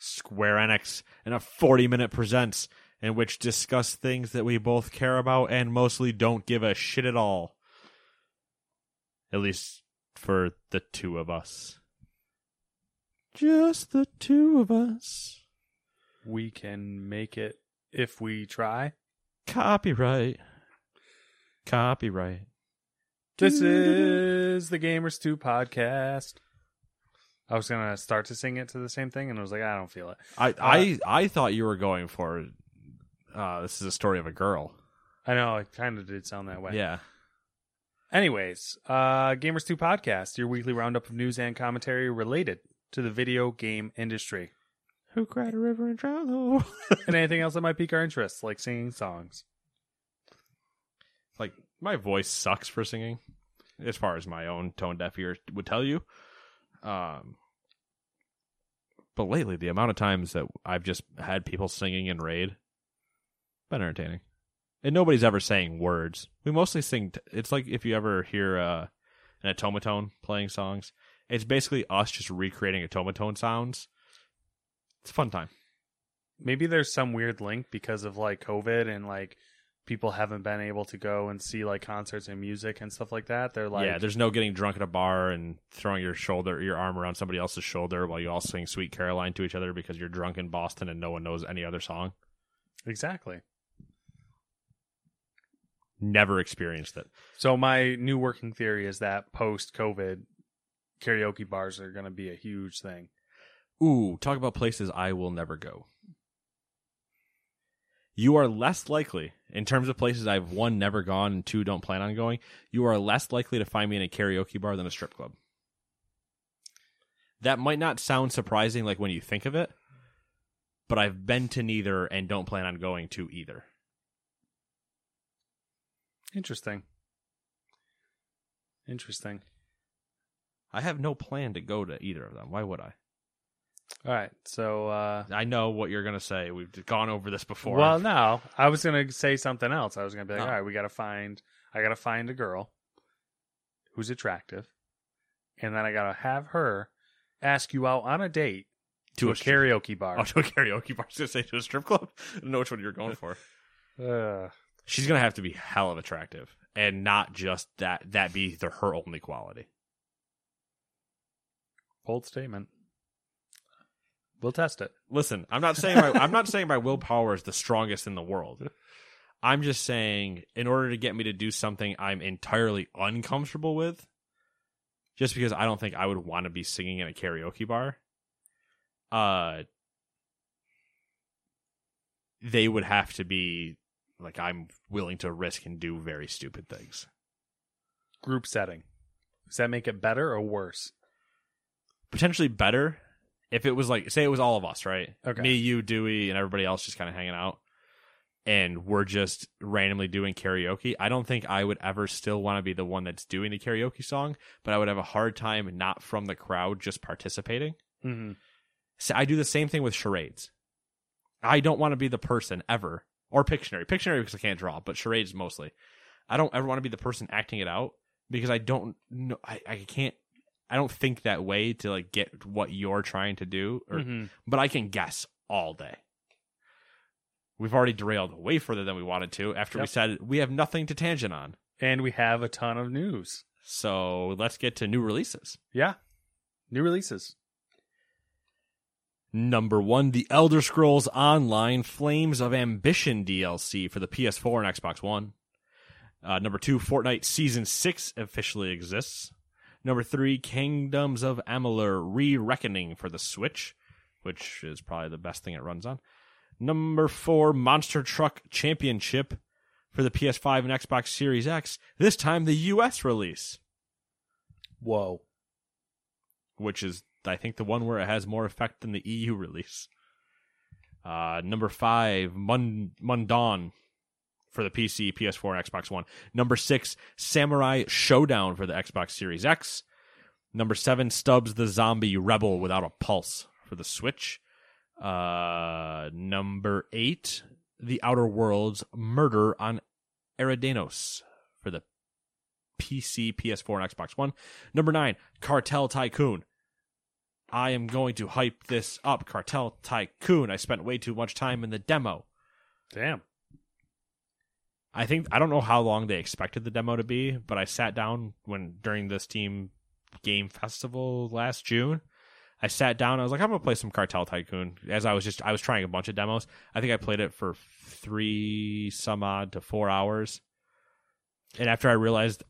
Square Enix in a 40-minute presents in which discuss things that we both care about and mostly don't give a shit at all. At least for the two of us. Just the two of us. We can make it if we try. Copyright. Copyright. This is the Gamers 2 podcast. I was going to start to sing it to the same thing, and I was like, I don't feel it. I thought you were going for this is a story of a girl. I know, it kind of did sound that way. Yeah. Anyways, Gamers 2 Podcast, your weekly roundup of news and commentary related to the video game industry. Who cried a river and drowned the world? And anything else that might pique our interest, like singing songs. Like, my voice sucks for singing, as far as my own tone-deaf ear would tell you. But lately, the amount of times that I've just had people singing in Raid, been entertaining. And nobody's ever saying words. We mostly sing. It's like if you ever hear an automaton playing songs. It's basically us just recreating automaton sounds. It's a fun time. Maybe there's some weird link because of like COVID and like people haven't been able to go and see like concerts and music and stuff like that. They're like, yeah, there's no getting drunk at a bar and throwing your arm around somebody else's shoulder while you all sing Sweet Caroline to each other because you're drunk in Boston and no one knows any other song. Exactly. Never experienced it. So my new working theory is that post-COVID, karaoke bars are going to be a huge thing. Ooh, talk about places I will never go. You are less likely, in terms of places I've, one, never gone, and two, don't plan on going, you are less likely to find me in a karaoke bar than a strip club. That might not sound surprising like when you think of it, but I've been to neither and don't plan on going to either. Interesting. I have no plan to go to either of them. Why would I? All right, so... I know what you're going to say. We've gone over this before. Well, no. I was going to say something else. I was going to be like, All right, I got to find a girl who's attractive, and then I got to have her ask you out on a date to a karaoke bar. Oh, to a karaoke bar. I was going to say to a strip club. I don't know which one you're going for. She's going to have to be hell of attractive and not just that be her only quality. Bold statement. We'll test it. Listen, I'm not saying my willpower is the strongest in the world. I'm just saying in order to get me to do something I'm entirely uncomfortable with, just because I don't think I would want to be singing in a karaoke bar, they would have to be like, I'm willing to risk and do very stupid things. Group setting. Does that make it better or worse? Potentially better. If it was like, say it was all of us, right? Okay. Me, you, Dewey, and everybody else just kind of hanging out. And we're just randomly doing karaoke. I don't think I would ever still want to be the one that's doing the karaoke song, but I would have a hard time not from the crowd just participating. Mm-hmm. So I do the same thing with charades. I don't want to be the person ever. Or Pictionary. Pictionary because I can't draw, but charades mostly. I don't ever want to be the person acting it out because I don't know. I don't think that way to like get what you're trying to do. But I can guess all day. We've already derailed way further than we wanted to after we said we have nothing to tangent on. And we have a ton of news. So let's get to new releases. Yeah. New releases. Number one, The Elder Scrolls Online Flames of Ambition DLC for the PS4 and Xbox One. Number two, Fortnite Season 6 officially exists. Number three, Kingdoms of Amalur Re-Reckoning for the Switch, which is probably the best thing it runs on. Number four, Monster Truck Championship for the PS5 and Xbox Series X, this time the US release. Whoa. Which is, I think, the one where it has more effect than the EU release. Number five, Mundawn for the PC, PS4, and Xbox One. Number six, Samurai Showdown for the Xbox Series X. Number seven, Stubbs the Zombie Rebel Without a Pulse for the Switch. Number eight, The Outer Worlds Murder on Eridanos for the PC, PS4, and Xbox One. Number nine, Cartel Tycoon. I am going to hype this up, Cartel Tycoon. I spent way too much time in the demo. Damn. I don't know how long they expected the demo to be, but I sat down during this Steam Game Festival last June. I sat down. I was like, I'm going to play some Cartel Tycoon. I was trying a bunch of demos. I think I played it for 3 some odd to 4 hours. And after I realized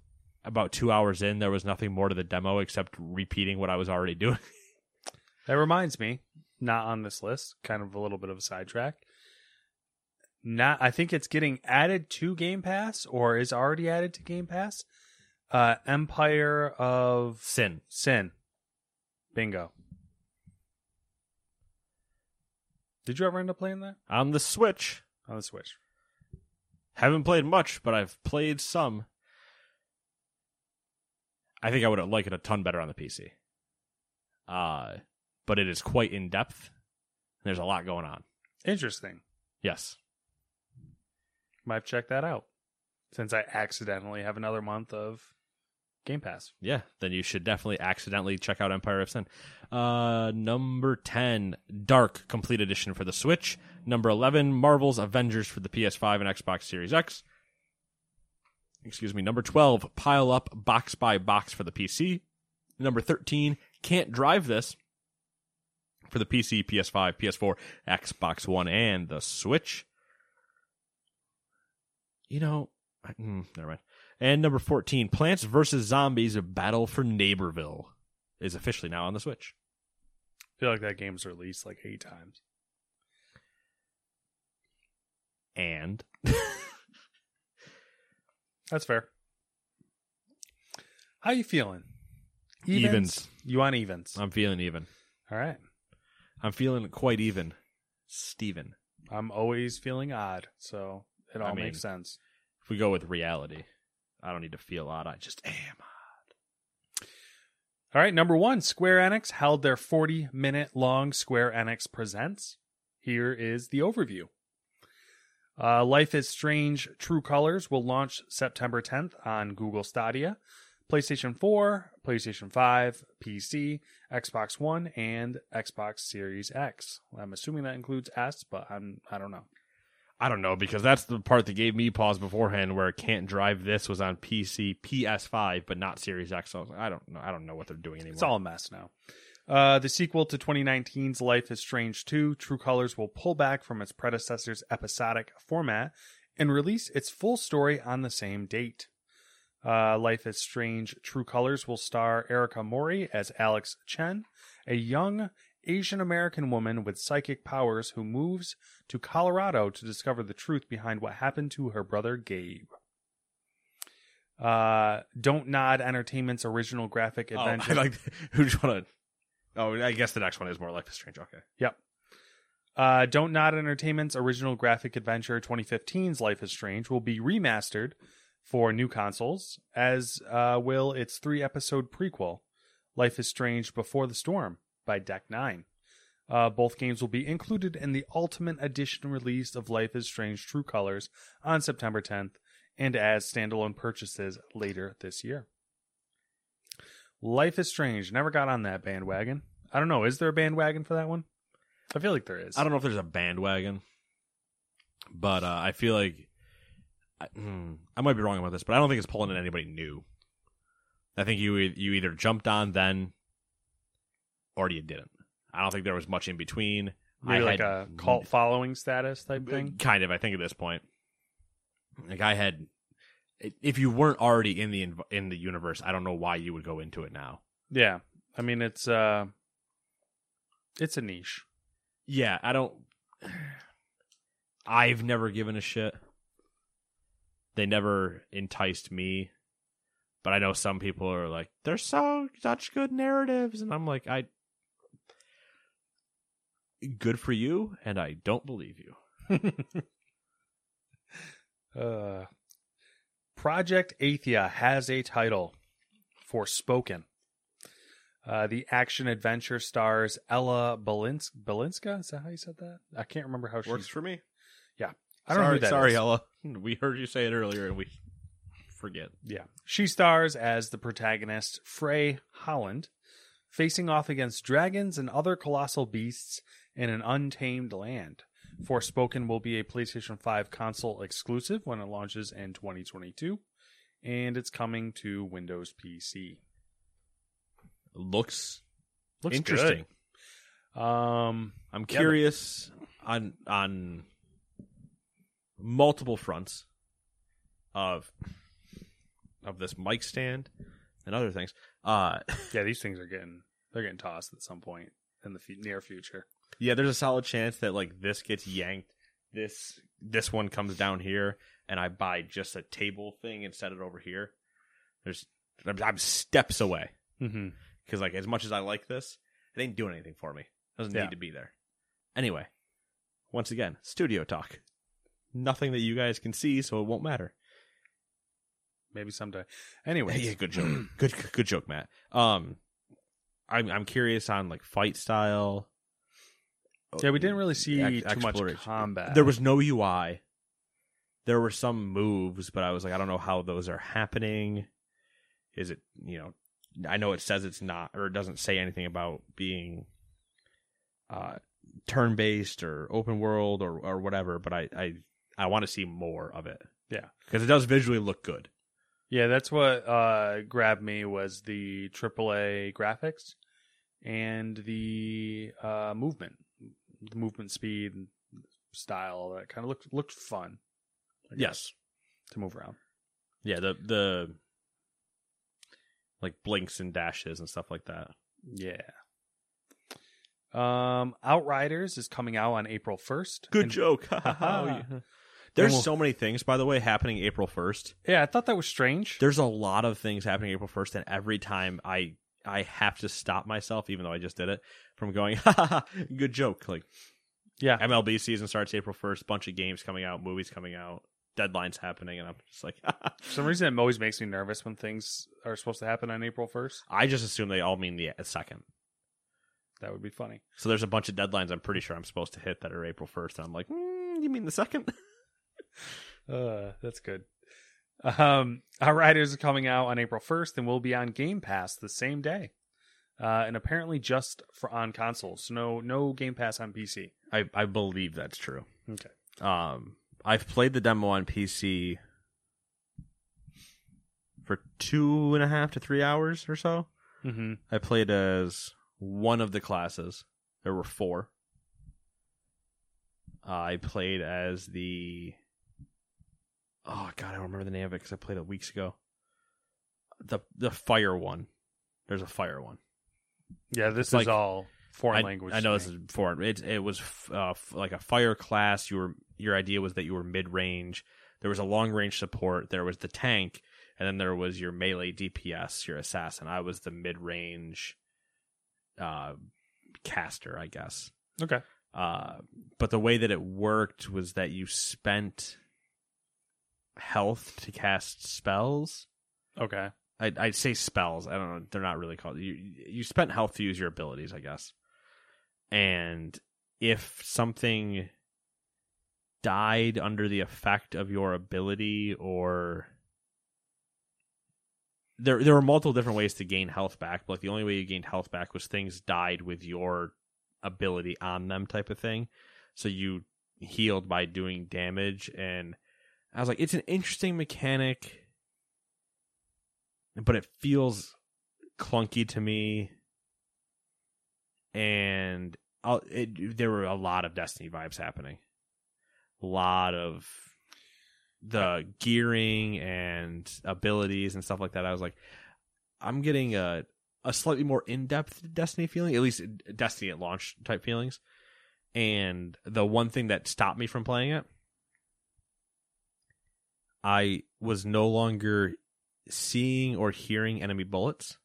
about 2 hours in, there was nothing more to the demo except repeating what I was already doing. That reminds me, not on this list, kind of a little bit of a sidetrack. I think it's getting added to Game Pass or is already added to Game Pass. Empire of Sin. Bingo. Did you ever end up playing that? On the Switch. Haven't played much, but I've played some. I think I would like it a ton better on the PC. But it is quite in depth. There's a lot going on. Interesting. Yes. Might check that out since I accidentally have another month of Game Pass. Yeah, then you should definitely accidentally check out Empire of Sin. Number 10, Dark Complete Edition for the Switch. Number 11, Marvel's Avengers for the PS5 and Xbox Series X. Excuse me. Number 12, Pile Up Box by Box for the PC. Number 13, Can't Drive This for the PC, PS5, PS4, Xbox One, and the Switch. Never mind. And number 14, Plants vs. Zombies, A Battle for Neighborville is officially now on the Switch. I feel like that game's released like 8 times. And? That's fair. How you feeling? Evens. You on evens? I'm feeling even. All right. I'm feeling quite even, Steven. I'm always feeling odd, so it all makes sense. If we go with reality. I don't need to feel odd. I just am odd. All right, number one, Square Enix held their 40-minute-long Square Enix Presents. Here is the overview. Life is Strange True Colors will launch September 10th on Google Stadia, PlayStation 4, PlayStation 5, PC, Xbox One, and Xbox Series X. I'm assuming that includes S, but I don't know. I don't know, because that's the part that gave me pause beforehand where Can't Drive This was on PC, PS5, but not Series X. So I don't know what they're doing anymore. It's all a mess now. The sequel to 2019's Life is Strange 2, True Colors will pull back from its predecessor's episodic format and release its full story on the same date. Life is Strange True Colors will star Erika Mori as Alex Chen, a young Asian-American woman with psychic powers who moves to Colorado to discover the truth behind what happened to her brother Gabe. Don't Nod Entertainment's original graphic adventure. I guess the next one is more Life is Strange. Okay. Yep. Don't Nod Entertainment's original graphic adventure 2015's Life is Strange will be remastered for new consoles, as will its 3-episode prequel, Life is Strange Before the Storm, by Deck Nine. Both games will be included in the Ultimate Edition release of Life is Strange True Colors on September 10th and as standalone purchases later this year. Life is Strange. Never got on that bandwagon. I don't know. Is there a bandwagon for that one? I feel like there is. I don't know if there's a bandwagon, but I feel like I might be wrong about this, but I don't think it's pulling in anybody new. I think you either jumped on then or you didn't. I don't think there was much in between. Maybe like a cult following status type thing? Kind of, I think, at this point. Like, I had... If you weren't already in the universe, I don't know why you would go into it now. Yeah. I mean, it's a niche. Yeah, I don't... I've never given a shit. They never enticed me. But I know some people are like, there's such good narratives. And I'm like, good for you, and I don't believe you. Project Athia has a title, Forspoken. The action-adventure stars Ella Belinska. Is that how you said that? I can't remember how she... Works for me? Yeah. I don't know who that is. Sorry, Ella. We heard you say it earlier, and we forget. Yeah. She stars as the protagonist, Frey Holland, facing off against dragons and other colossal beasts in an untamed land. Forspoken will be a PlayStation 5 console exclusive when it launches in 2022, and it's coming to Windows PC. Looks interesting. Good. I'm curious on multiple fronts of this mic stand and other things. Yeah, these things are getting tossed at some point in the near future. Yeah, there's a solid chance that like this gets yanked, this one comes down here, and I buy just a table thing and set it over here. I'm steps away because like as much as I like this, it ain't doing anything for me. It doesn't need to be there. Anyway, once again, studio talk. Nothing that you guys can see, so it won't matter. Maybe someday. Anyway, yeah, good joke. good joke, Matt. I'm curious on like fight style. Yeah, we didn't really see too much combat. There was no UI. There were some moves, but I was like, I don't know how those are happening. Is it, I know it says it's not, or it doesn't say anything about being turn-based or open world or whatever, but I want to see more of it. Yeah. Because it does visually look good. Yeah, that's what grabbed me was the AAA graphics and the movement. The movement speed, style, all that kind of looked fun. Yes, to move around. Yeah, the like blinks and dashes and stuff like that. Yeah. Outriders is coming out on April 1st. Good joke. There's so many things, by the way, happening April 1st. Yeah, I thought that was strange. There's a lot of things happening April 1st, and every time I have to stop myself, even though I just did it, from going, good joke. Like, yeah, MLB season starts April 1st, bunch of games coming out, movies coming out, deadlines happening, and I'm just like... For some reason, it always makes me nervous when things are supposed to happen on April 1st. I just assume they all mean the 2nd. That would be funny. So there's a bunch of deadlines I'm pretty sure I'm supposed to hit that are April 1st, and I'm like, you mean the 2nd? That's good. Outriders is coming out on April 1st and will be on Game Pass the same day, and apparently just for on consoles. So no Game Pass on PC. I believe that's true. Okay. I've played the demo on PC for 2.5 to 3 hours or so. Mm-hmm. I played as one of the classes. There were 4. I played as the... Oh, God, I don't remember the name of it because I played it weeks ago. The fire one. There's a fire one. Yeah, this is like, all foreign language. I know this is foreign. It was like a fire class. Your idea was that you were mid-range. There was a long-range support. There was the tank. And then there was your melee DPS, your assassin. I was the mid-range caster, I guess. Okay. But the way that it worked was that you spent... health to cast spells. Okay. I'd say spells. I don't know. They're not really called. You spent health to use your abilities, I guess. And if something died under the effect of your ability, or there were multiple different ways to gain health back, but like the only way you gained health back was things died with your ability on them type of thing. So you healed by doing damage, and I was like, it's an interesting mechanic, but it feels clunky to me. and there were a lot of Destiny vibes happening. A lot of the gearing and abilities and stuff like that. I was like, I'm getting a slightly more in-depth Destiny feeling, at least Destiny at launch type feelings. And the one thing that stopped me from playing it, I was no longer seeing or hearing enemy bullets.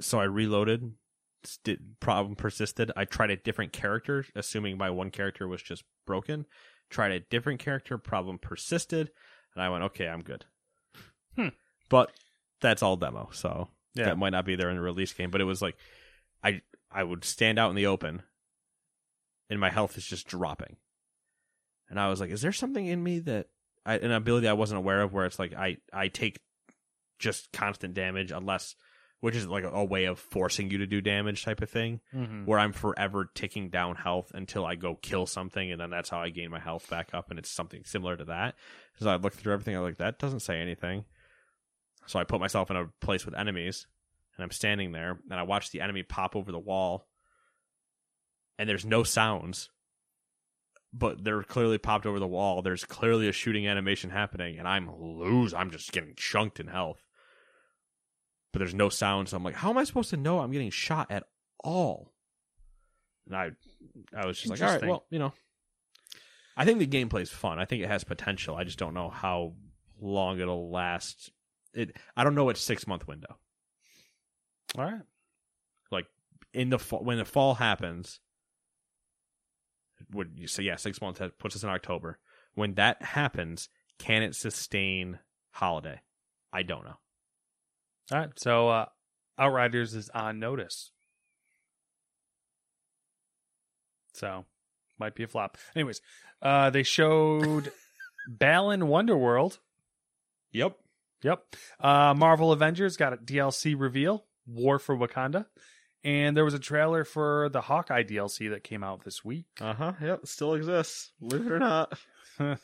So I reloaded. Problem persisted. I tried a different character, assuming my one character was just broken. Tried a different character, problem persisted, and I went, okay, I'm good. But that's all demo, so yeah. That might not be there in the release game, but it was like I would stand out in the open, and my health is just dropping. And I was like, is there something in me that... an ability I wasn't aware of where it's like I take just constant damage unless... which is like a way of forcing you to do damage type of thing, where I'm forever ticking down health until I go kill something, and then that's how I gain my health back up, and it's something similar to that. So I looked through everything, I was like, that doesn't say anything. So I put myself in a place with enemies, and I'm standing there, and I watch the enemy pop over the wall, and there's no sounds, but they're clearly popped over the wall. There's clearly a shooting animation happening, and I'm just getting chunked in health. But there's no sound, so I'm like, how am I supposed to know I'm getting shot at all? And I was just like, all right, well, I think the gameplay is fun. I think it has potential. I just don't know how long it'll last. I don't know its 6-month window. All right. Like, in the fall, when the fall happens, would you say, yeah, 6 months, that puts us in October. When that happens, can it sustain holiday? I don't know. All right, so Outriders is on notice. So, might be a flop. Anyways, they showed Balan Wonderworld. Yep. Marvel Avengers got a DLC reveal, War for Wakanda. And there was a trailer for the Hawkeye DLC that came out this week. Yep, still exists. Believe it or not. We're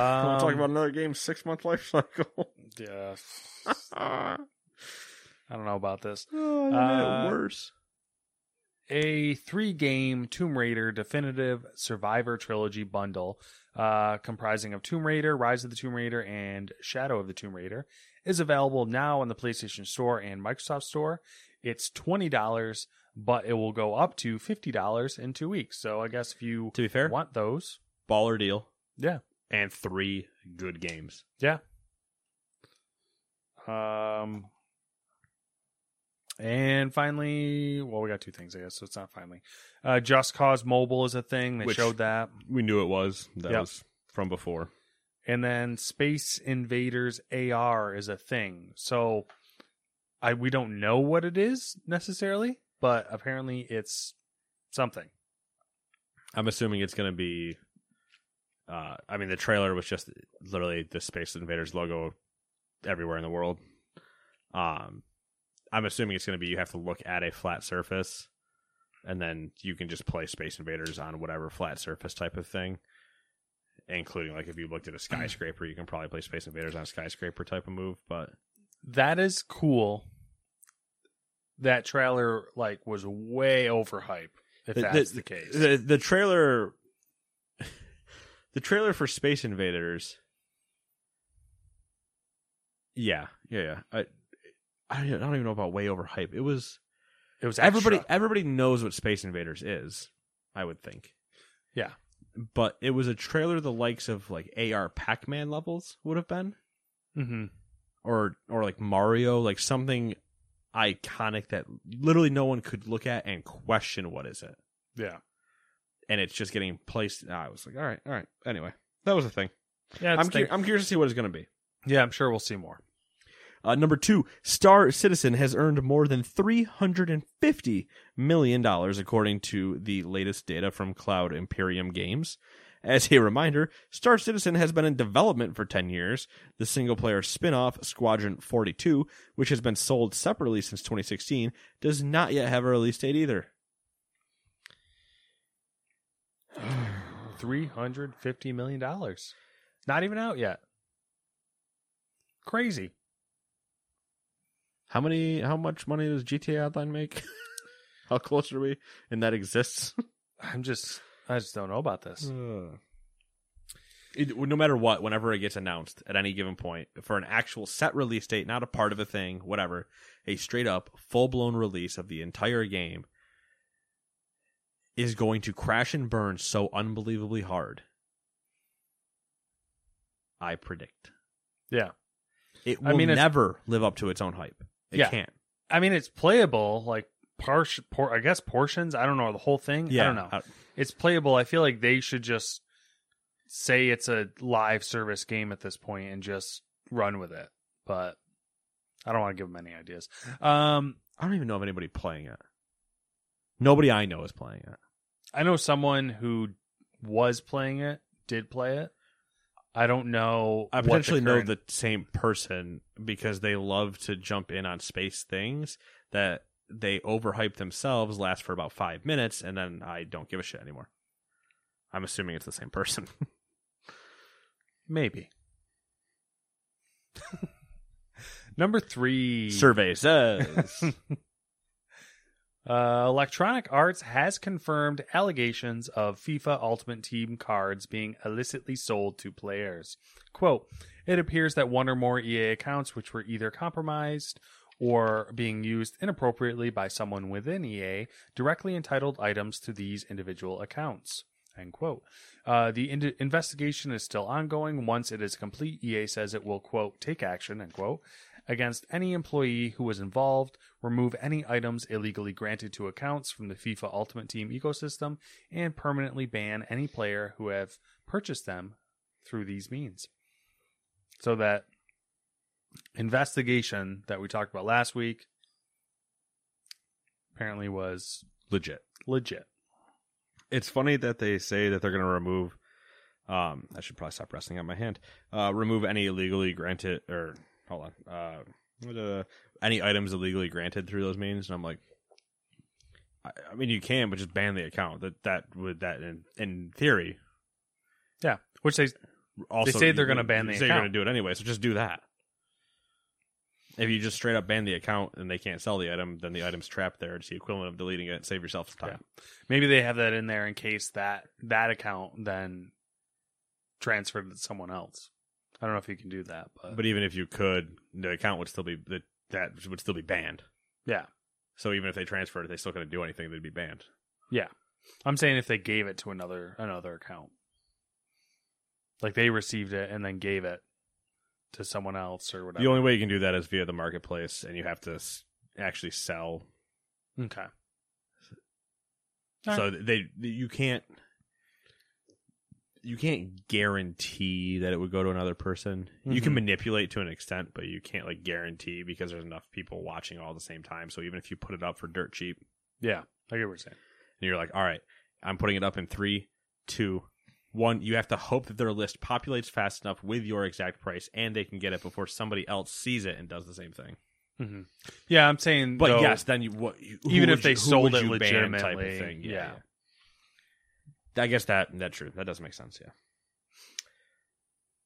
talking about another game's 6-month life cycle. Yeah. I don't know about this. Oh, I made it worse. A 3-game Tomb Raider Definitive Survivor Trilogy bundle comprising of Tomb Raider, Rise of the Tomb Raider, and Shadow of the Tomb Raider is available now on the PlayStation Store and Microsoft Store. It's $20, but it will go up to $50 in 2 weeks. So I guess if you want those. Baller deal. Yeah. And 3 good games. Yeah. And finally, well, we got 2 things, I guess, so it's not finally. Just Cause Mobile is a thing. They showed that. We knew it was. That was from before. And then Space Invaders AR is a thing. So we don't know what it is necessarily, but apparently it's something. I'm assuming it's going to be... the trailer was just literally the Space Invaders logo everywhere in the world. I'm assuming it's going to be you have to look at a flat surface, and then you can just play Space Invaders on whatever flat surface type of thing, including like if you looked at a skyscraper, you can probably play Space Invaders on a skyscraper type of move. But that is cool. That trailer was way overhyped. If that's the case, the trailer. The trailer for Space Invaders, yeah. I don't even know about way overhype. It was everybody knows what Space Invaders is, I would think. Yeah, but it was a trailer the likes of AR Pac-Man levels would have been, or Mario, something iconic that literally no one could look at and question what is it. Yeah. And it's just getting placed. I was like, all right. Anyway, that was the thing. Yeah, I'm curious to see what it's going to be. Yeah, I'm sure we'll see more. Number 2, Star Citizen has earned more than $350 million, according to the latest data from Cloud Imperium Games. As a reminder, Star Citizen has been in development for 10 years. The single-player spin-off, Squadron 42, which has been sold separately since 2016, does not yet have a release date either. $350 million. Not even out yet. Crazy. How much money does GTA Online make? How close are we? And that exists. I just don't know about this. No matter what, whenever it gets announced at any given point for an actual set release date, not a part of a thing, whatever, a straight up full blown release of the entire game is going to crash and burn so unbelievably hard. I predict. Yeah. It will never live up to its own hype. It can't. I mean, it's playable, like, portions. I don't know, the whole thing. Yeah, I don't know. It's playable. I feel like they should just say it's a live service game at this point and just run with it. But I don't want to give them any ideas. I don't even know of anybody playing it. Nobody I know is playing it. I know someone who was playing it, did play it. I don't know. I potentially know the same person because they love to jump in on space things that they overhype themselves, last for about 5 minutes, and then I don't give a shit anymore. I'm assuming it's the same person. Maybe. Number 3. Survey says... Electronic Arts has confirmed allegations of FIFA Ultimate Team cards being illicitly sold to players. Quote, it appears that one or more EA accounts which were either compromised or being used inappropriately by someone within EA directly entitled items to these individual accounts. End quote. The investigation is still ongoing. Once it is complete, EA says it will, quote, take action, end quote, against any employee who was involved, remove any items illegally granted to accounts from the FIFA Ultimate Team ecosystem, and permanently ban any player who have purchased them through these means. So that investigation that we talked about last week apparently was legit. It's funny that they say that they're going to remove, I should probably stop resting on my hand, remove any illegally granted, or... Hold on. Any items illegally granted through those means, and I'm like, I mean, you can, but just ban the account. That would, in theory, yeah. Which they also say they're going to ban the account. They're going to do it anyway, so just do that. If you just straight up ban the account and they can't sell the item, then the item's trapped there. It's the equivalent of deleting it. Save yourself some time. Yeah. Maybe they have that in there in case that account then transferred to someone else. I don't know if you can do that, but even if you could, the account would still be banned. Yeah. So even if they transferred it, they still couldn't do anything. They'd be banned. Yeah, I'm saying if they gave it to another account, like they received it and then gave it to someone else or whatever. The only way you can do that is via the marketplace, and you have to actually sell. Okay. So you can't guarantee that it would go to another person. Mm-hmm. You can manipulate to an extent, but you can't like guarantee because there's enough people watching all at the same time. So even if you put it up for dirt cheap. Yeah. I get what you're saying. And you're like, all right, I'm putting it up in 3, 2, 1. You have to hope that their list populates fast enough with your exact price and they can get it before somebody else sees it and does the same thing. Mm-hmm. Yeah. I'm saying, but though, yes, then even if they sold it legitimately type of thing. Yeah. I guess that's true. That does make sense, yeah.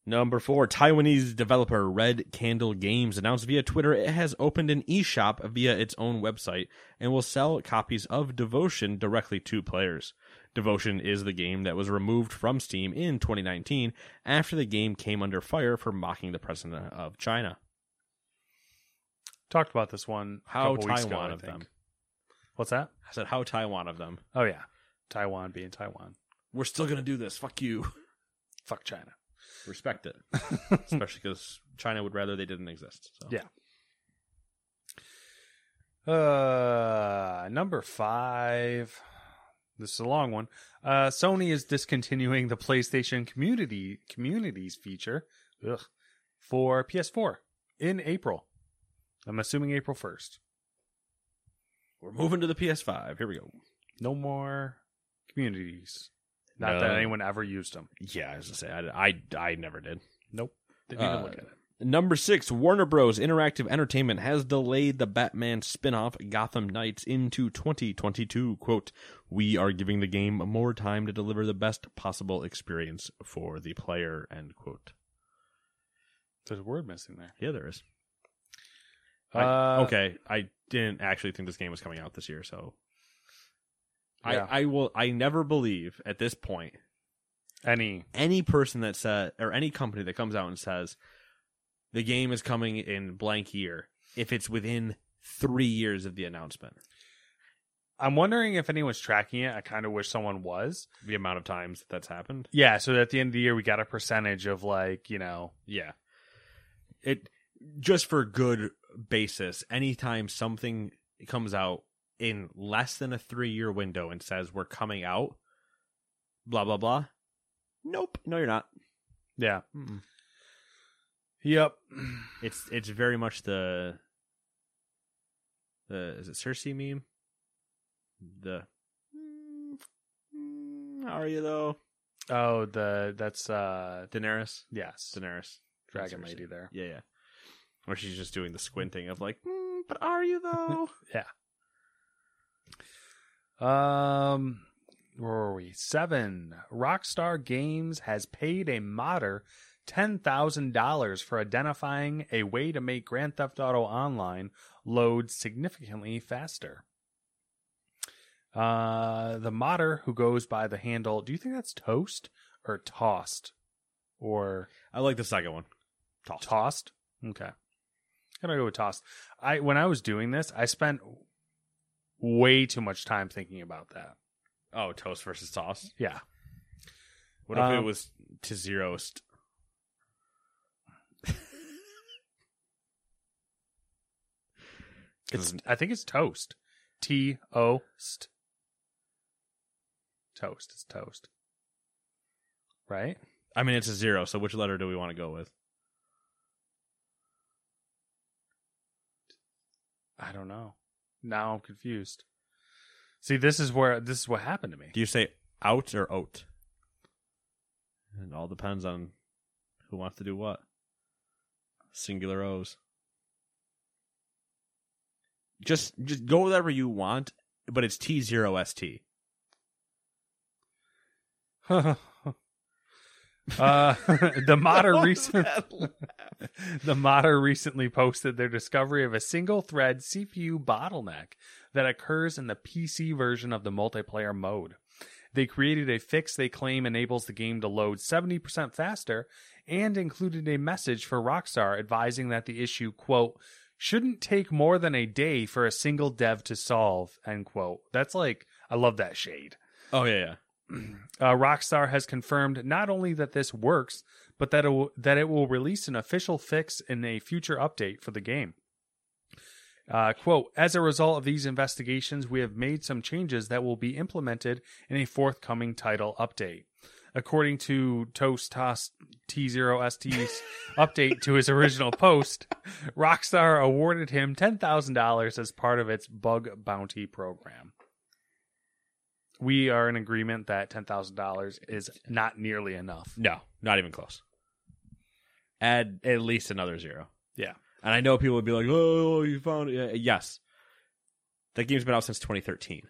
Number 4, Taiwanese developer Red Candle Games announced via Twitter it has opened an eShop via its own website and will sell copies of Devotion directly to players. Devotion is the game that was removed from Steam in 2019 after the game came under fire for mocking the president of China. Talked about this one a couple weeks ago, I think. What's that? I said, how Taiwan of them. Oh, yeah. Taiwan being Taiwan. We're still going to do this. Fuck you. Fuck China. Respect it. Especially because China would rather they didn't exist. So. Yeah. Number 5. This is a long one. Sony is discontinuing the PlayStation Communities feature for PS4 in April. I'm assuming April 1st. We're moving to the PS5. Here we go. No more... communities. Not that anyone ever used them. Yeah, I was going to say, I never did. Nope. Didn't even look at it. Number 6, Warner Bros. Interactive Entertainment has delayed the Batman spin-off Gotham Knights into 2022. Quote, we are giving the game more time to deliver the best possible experience for the player, end quote. There's a word missing there. Yeah, there is. I didn't actually think this game was coming out this year, so... Yeah. I never believe at this point any person that said, or any company that comes out and says the game is coming in blank year if it's within 3 years of the announcement. I'm wondering if anyone's tracking it. I kind of wish someone was. The amount of times that's happened. Yeah, so at the end of the year, we got a percentage of yeah. It just for good basis, anytime something comes out in less than a 3-year window and says we're coming out, blah, blah, blah. Nope. No, you're not. Yeah. Mm-mm. Yep. It's very much the is it Cersei meme? The how are you though? Oh, that's Daenerys. Yes, Daenerys, Dragon Lady. There, yeah. Where she's just doing the squinting of but are you though? Yeah. Where were we? 7. Rockstar Games has paid a modder $10,000 for identifying a way to make Grand Theft Auto Online load significantly faster. The modder who goes by the handle, do you think that's Toast or Tossed? Or I like the second one. Tossed? Okay. I'm gonna go with Tossed. When I was doing this, I spent way too much time thinking about that. Oh, Toast versus Tossed? Yeah. What if it was to zerost? I think it's Toast. T-O-S-T. Toast. It's Toast. Right? I mean, it's a 0, so which letter do we want to go with? I don't know. Now I'm confused. See, this is what happened to me. Do you say out or oat? It all depends on who wants to do what. Singular O's. Just go whatever you want, but it's T0ST. The modder recently posted their discovery of a single-thread CPU bottleneck that occurs in the PC version of the multiplayer mode. They created a fix they claim enables the game to load 70% faster and included a message for Rockstar advising that the issue, quote, shouldn't take more than a day for a single dev to solve, end quote. That's I love that shade. Oh, yeah. Rockstar has confirmed not only that this works, but that it will release an official fix in a future update for the game. Quote, as a result of these investigations, we have made some changes that will be implemented in a forthcoming title update. According to Toast Toss T0ST's update to his original post, Rockstar awarded him $10,000 as part of its bug bounty program. We are in agreement that $10,000 is not nearly enough. No, not even close. Add at least another 0. Yeah. And I know people would be like, oh, you found it. Yes. That game's been out since 2013.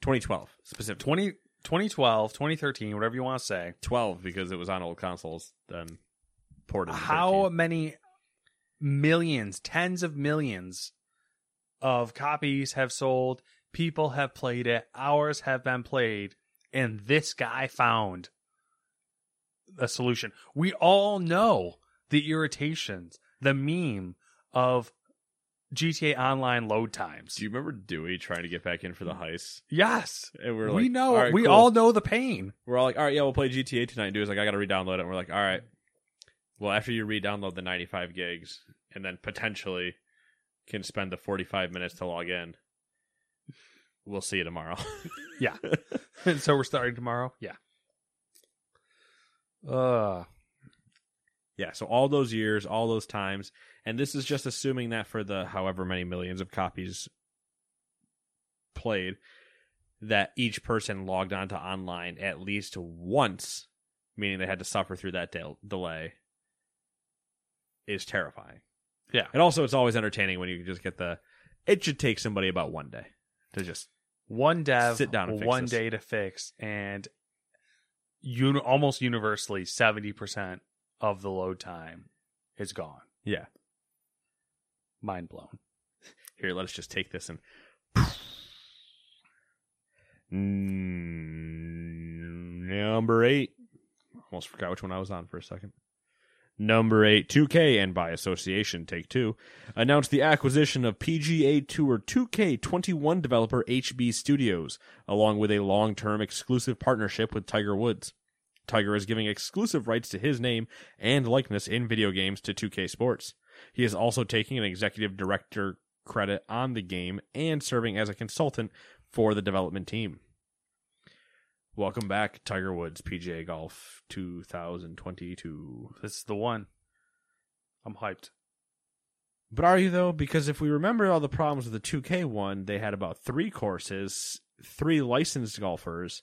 2012, specifically. 2012, 2013, whatever you want to say. 12, because it was on old consoles, then ported. How many millions, tens of millions of copies have sold? People have played it. Hours have been played. And this guy found a solution. We all know the irritations, the meme of GTA Online load times. Do you remember Dewey trying to get back in for the heist? Yes. And we know. All right, we cool. All know the pain. We're all like, all right, yeah, we'll play GTA tonight. And Dewey's like, I got to re-download it. And we're like, all right. Well, after you re-download the 95 gigs and then potentially can spend the 45 minutes to log in, we'll see you tomorrow. Yeah. And so we're starting tomorrow? Yeah. Yeah, so all those years, all those times, and this is just assuming that for the however many millions of copies played, that each person logged onto online at least once, meaning they had to suffer through that delay, is terrifying. Yeah. And also it's always entertaining when you just get it should take somebody about one day to just one dev, sit down and fix one this. Day to fix, and almost universally 70% of the load time is gone. Yeah. Mind blown. Here, let us just take this and Number 8. Almost forgot which one I was on for a second. Number 8, 2K, and by association, Take Two, announced the acquisition of PGA Tour 2K21 developer HB Studios, along with a long-term exclusive partnership with Tiger Woods. Tiger is giving exclusive rights to his name and likeness in video games to 2K Sports. He is also taking an executive director credit on the game and serving as a consultant for the development team. Welcome back, Tiger Woods, PGA Golf 2022. That's the one. I'm hyped. But are you, though? Because if we remember all the problems with the 2K one, they had about 3 courses, 3 licensed golfers,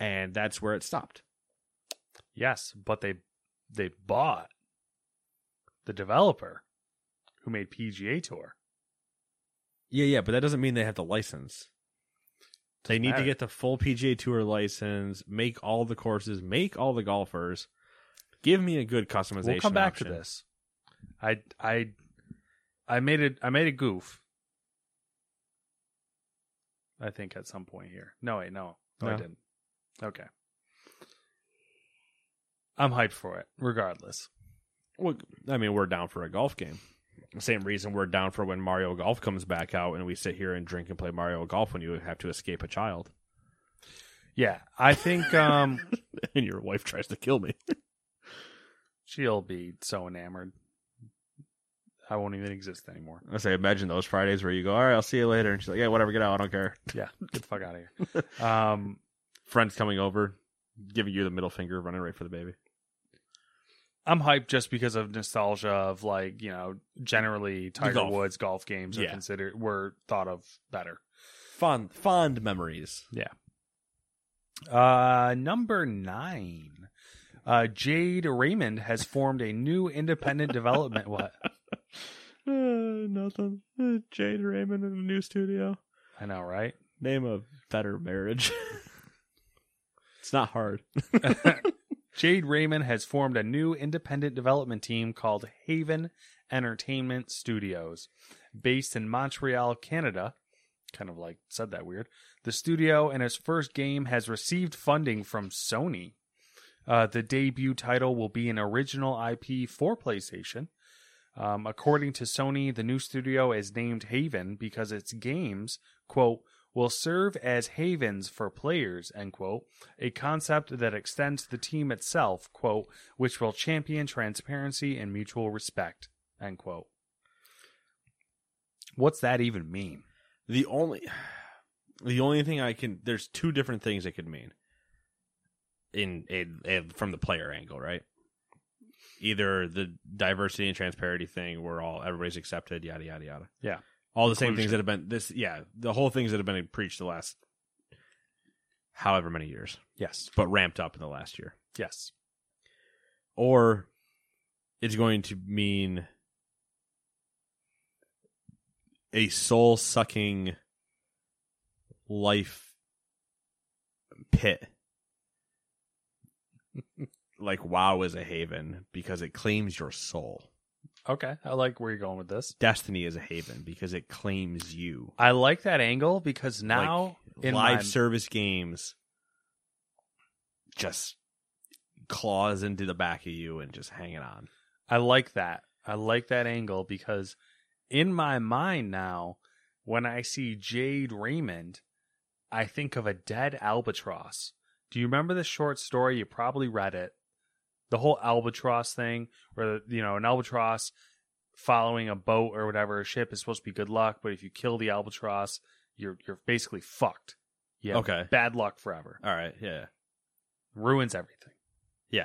and that's where it stopped. Yes, but they bought the developer who made PGA Tour. Yeah, but that doesn't mean they have the license. They need to get the full PGA Tour license, make all the courses, make all the golfers. Give me a good customization. We'll come back to this. I made a goof. I think at some point here. No, wait, no. I didn't. Okay. I'm hyped for it, regardless. Well, I mean, we're down for a golf game. Same reason we're down for when Mario Golf comes back out and we sit here and drink and play Mario Golf when you have to escape a child. Yeah, I think... and your wife tries to kill me. She'll be so enamored. I won't even exist anymore. I say, imagine those Fridays where you go, all right, I'll see you later. And she's like, yeah, whatever, get out, I don't care. Yeah, get the fuck out of here. Friends coming over, giving you the middle finger, running right for the baby. I'm hyped just because of nostalgia of, like, you know, generally Tiger Woods golf games are considered, were thought of better. Fond memories. Yeah. Number 9. Jade Raymond has formed a new independent development. What? Nothing. Jade Raymond in a new studio. I know, right? Name a better marriage. It's not hard. Jade Raymond has formed a new independent development team called Haven Entertainment Studios. Based in Montreal, Canada, kind of like said that weird, the studio in its first game has received funding from Sony. The debut title will be an original IP for PlayStation. According to Sony, the new studio is named Haven because its games, quote, will serve as havens for players, end quote, a concept that extends to the team itself, quote, which will champion transparency and mutual respect, end quote. What's that even mean? The only thing I can... There's 2 different things it could mean from the player angle, right? Either the diversity and transparency thing where everybody's accepted, yada, yada, yada. Yeah. All the same things that have been the whole things that have been preached the last however many years. Yes. But ramped up in the last year. Yes. Or it's going to mean a soul-sucking life pit. Like WoW is a haven because it claims your soul. Okay, I like where you're going with this. Destiny is a haven because it claims you. I like that angle because now... Like, in live service games just claws into the back of you and just hanging on. I like that. I like that angle because in my mind now, when I see Jade Raymond, I think of a dead albatross. Do you remember the short story? You probably read it. The whole albatross thing where, you know, an albatross following a boat or whatever, a ship is supposed to be good luck. But if you kill the albatross, you're basically fucked. Yeah. Okay. Bad luck forever. All right. Yeah. Ruins everything. Yeah.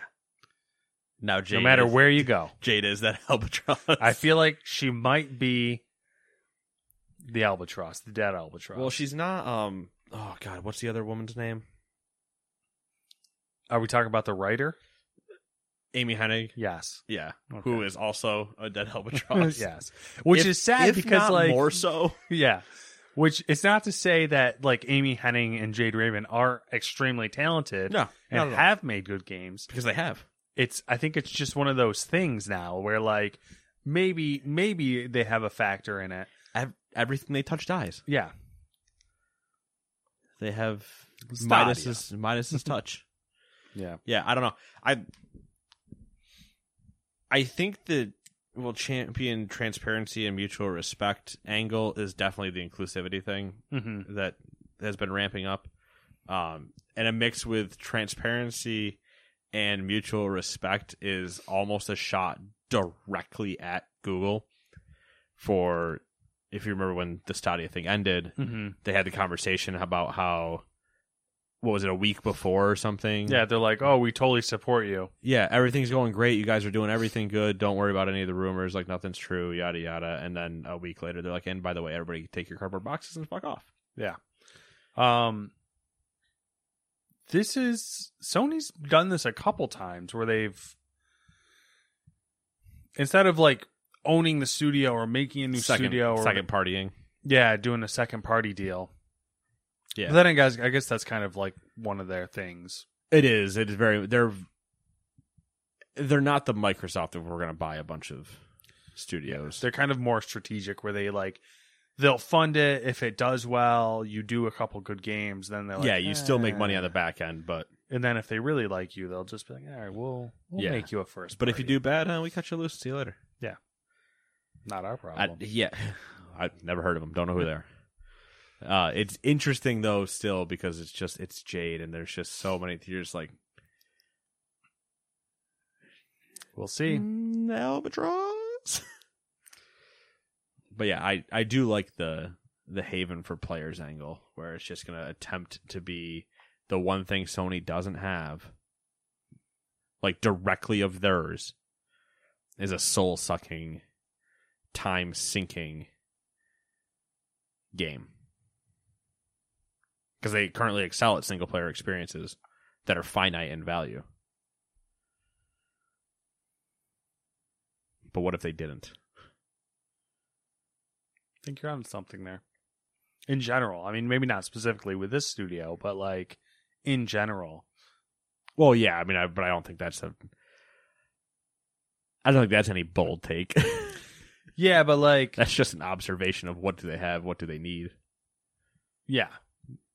Now, Jade, no matter where you go. Jade is that albatross. I feel like she might be the albatross, the dead albatross. Well, she's not. Oh, God. What's the other woman's name? Are we talking about the writer? Amy Hennig? Yes. Yeah. Okay. Who is also a dead albatross. Yes. Which is sad because, like... more so. Yeah. Which, it's not to say that, like, Amy Hennig and Jade Raymond are extremely talented. No. And have made good games. Because they have. I think it's just one of those things now where, like, maybe they have a factor in it. Everything they touch dies. Yeah. They have Midas's touch. Yeah. I don't know. I think the champion transparency and mutual respect angle is definitely the inclusivity thing that has been ramping up, and a mix with transparency and mutual respect is almost a shot directly at Google for. If you remember when the Stadia thing ended, they had the conversation about how, what was it, a week before or something? Yeah, they're like, oh, we totally support you. Yeah, everything's going great. You guys are doing everything good. Don't worry about any of the rumors. Like, nothing's true, yada, yada. And then a week later, they're like, and by the way, everybody take your cardboard boxes and fuck off. Yeah. This is... Sony's done this a couple times where they've... Instead of, like... owning the studio or making a new studio or second partying. Yeah, doing a second party deal. Yeah. But then I guess that's kind of like one of their things. It is. It is very they're not the Microsoft that we're gonna buy a bunch of studios. They're kind of more strategic where they like they'll fund it if it does well, you do a couple good games, then they're like yeah, you still make money on the back end, but and then if they really like you, they'll just be like, all right, we'll make you a first party. But if you do bad, we cut you loose, see you later. Yeah. Not our problem. I've never heard of them. Don't know who they are. It's interesting though, still because it's Jade, and there's just so many. You're just like, we'll see. Albatross. But yeah, I do like the Haven for Players angle, where it's just gonna attempt to be the one thing Sony doesn't have, like directly of theirs, is a soul sucking. Time sinking game because they currently excel at single player experiences that are finite in value. But what if they didn't? I think you're onto something there. In general, I mean, maybe not specifically with this studio, but like in general. Well, yeah, I mean, but I don't think that's I don't think that's any bold take. Yeah, but like... That's just an observation of what do they have, what do they need. Yeah,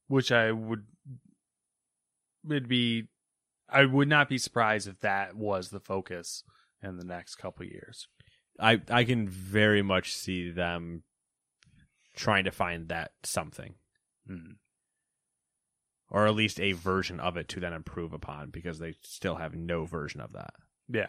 which I would not be surprised if that was the focus in the next couple years. I can very much see them trying to find that something. Or at least a version of it to then improve upon, because they still have no version of that. Yeah.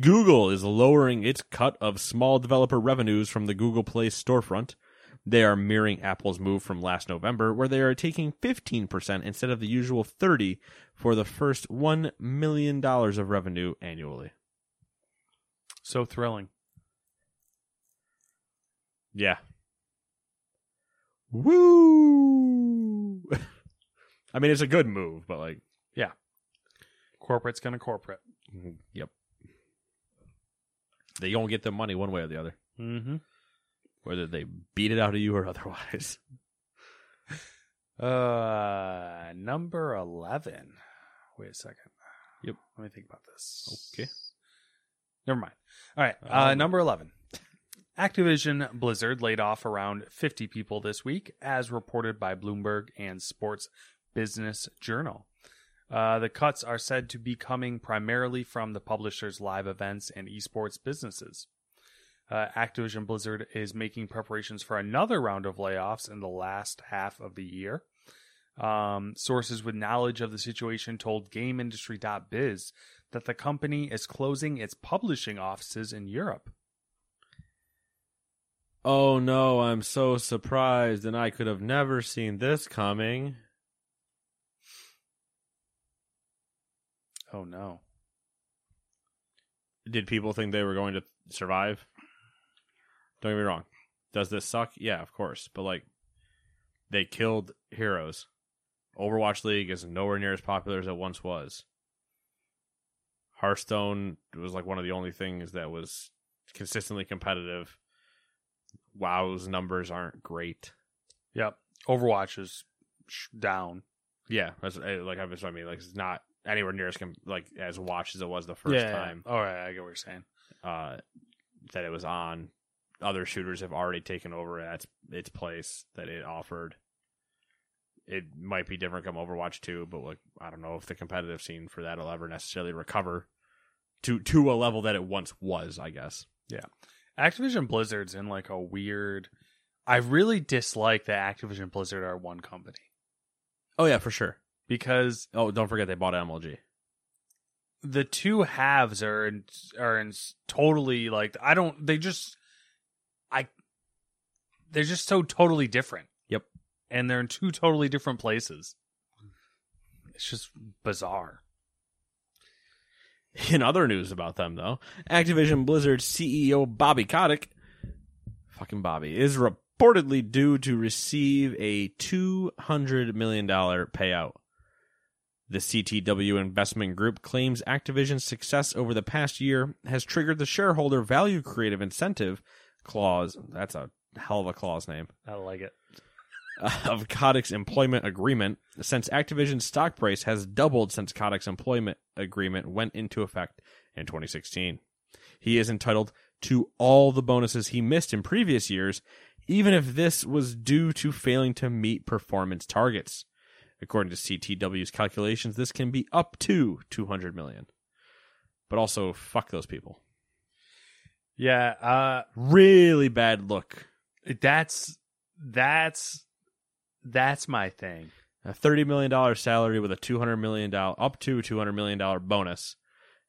Google is lowering its cut of small developer revenues from the Google Play storefront. They are mirroring Apple's move from last November, where they are taking 15% instead of the usual 30% for the first $1 million of revenue annually. So thrilling. Yeah. Woo! I mean, it's a good move, but like, yeah. Corporate's going to corporate. Mm-hmm. Yep. They don't get their money one way or the other. Mm-hmm. Whether they beat it out of you or otherwise. Number 11. Wait a second. Yep. Let me think about this. Okay. Never mind. All right. Number 11. Activision Blizzard laid off around 50 people this week, as reported by Bloomberg and Sports Business Journal. The cuts are said to be coming primarily from the publisher's live events and esports businesses. Activision Blizzard is making preparations for another round of layoffs in the last half of the year. Sources with knowledge of the situation told GameIndustry.biz that the company is closing its publishing offices in Europe. Oh no, I'm so surprised, and I could have never seen this coming. Oh no. Did people think they were going to survive? Don't get me wrong. Does this suck? Yeah, of course. But, like, they killed heroes. Overwatch League is nowhere near as popular as it once was. Hearthstone was, like, one of the only things that was consistently competitive. WoW's numbers aren't great. Yep. Overwatch is down. Yeah. That's, like, that's what I mean. Like, it's not anywhere near as, like, as watched as it was the first time. Yeah. All right. I get what you're saying. That it was on. Other shooters have already taken over at its place that it offered. It might be different come Overwatch 2, but like I don't know if the competitive scene for that will ever necessarily recover to a level that it once was, I guess. Yeah. Activision Blizzard's in like a weird... I really dislike that Activision Blizzard are one company. Oh, yeah, for sure. Because... Oh, don't forget they bought MLG. The two halves are in totally like... I don't... They just... They're just so totally different. Yep. And they're in two totally different places. It's just bizarre. In other news about them, though, Activision Blizzard CEO Bobby Kotick, fucking Bobby, is reportedly due to receive a $200 million payout. The CTW Investment Group claims Activision's success over the past year has triggered the shareholder value creative incentive clause. That's a hell of a clause name. I like it. Of Kotick's employment agreement, since Activision's stock price has doubled since Kotick's employment agreement went into effect in 2016. He is entitled to all the bonuses he missed in previous years, even if this was due to failing to meet performance targets. According to CTW's calculations, this can be up to $200 million. But also, fuck those people. Yeah. Really bad look. That's my thing. A $30 million salary with a up to $200 million bonus,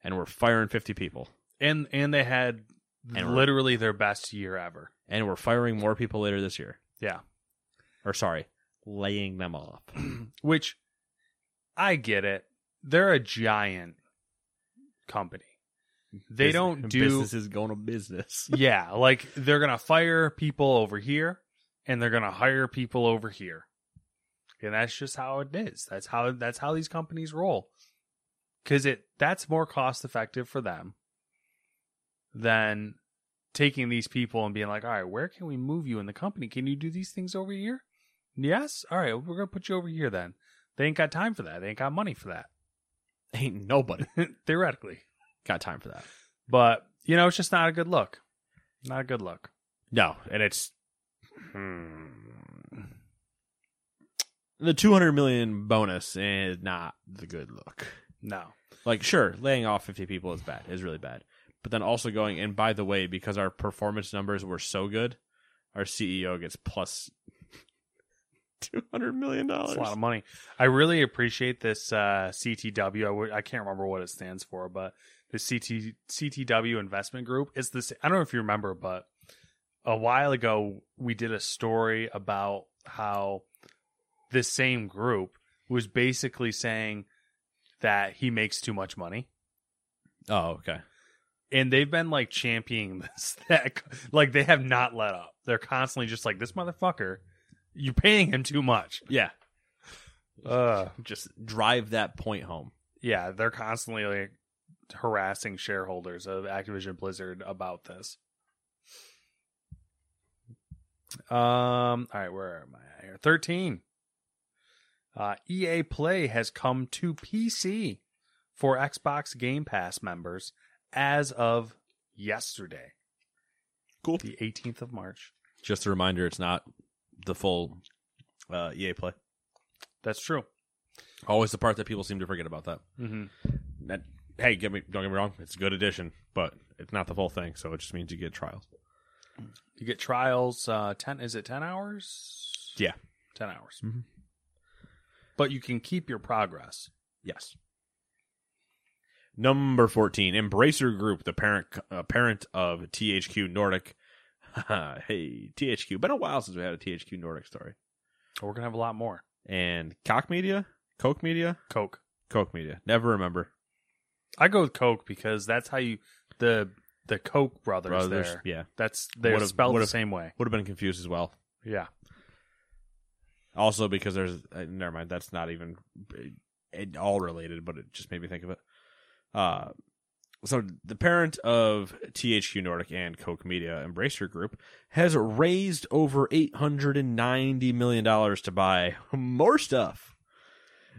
and we're firing 50 people. And they had literally their best year ever. And we're firing more people later this year. Yeah. Or sorry, laying them off. Which, I get it. They're a giant company. They don't do... Business is going to business. Yeah, like, they're going to fire people over here, and they're going to hire people over here. And that's just how it is. That's how these companies roll. Because that's more cost-effective for them than taking these people and being like, all right, where can we move you in the company? Can you do these things over here? Yes? All right, we're going to put you over here then. They ain't got time for that. They ain't got money for that. Ain't nobody. Theoretically. Got time for that, but you know, it's just not a good look. No, and it's the $200 million bonus is not the good look. No, like sure, laying off 50 people is bad, is really bad. But then also going, and by the way, because our performance numbers were so good, our CEO gets plus $200 million. That's a lot of money. I really appreciate this CTW. I can't remember what it stands for, but the CTW Investment Group is this. I don't know if you remember, but a while ago we did a story about how this same group was basically saying that he makes too much money. Oh, okay. And they've been like championing this. That, like, they have not let up. They're constantly just like, this motherfucker, you're paying him too much. Yeah. Just drive that point home. Yeah, they're constantly like harassing shareholders of Activision Blizzard about this. All right, where am I here? 13. EA Play has come to PC for Xbox Game Pass members as of yesterday. Cool. The 18th of March. Just a reminder, it's not the full EA Play. That's true. Always the part that people seem to forget about that. Mm-hmm. That, hey, don't get me wrong, it's a good addition, but it's not the full thing, so it just means you get trials. You get trials, 10 hours? Yeah. 10 hours. Mm-hmm. But you can keep your progress. Yes. Number 14, Embracer Group, the parent of THQ Nordic. Hey, THQ. Been a while since we had a THQ Nordic story. We're going to have a lot more. And Coke Media. Never remember. I go with Coke because that's how you... The Koch brothers there. Yeah. They're spelled the same way. Would have been confused as well. Yeah. Also because there's... never mind. That's not even at all related, but it just made me think of it. So the parent of THQ Nordic and Koch Media, Embracer Group, has raised over $890 million to buy more stuff.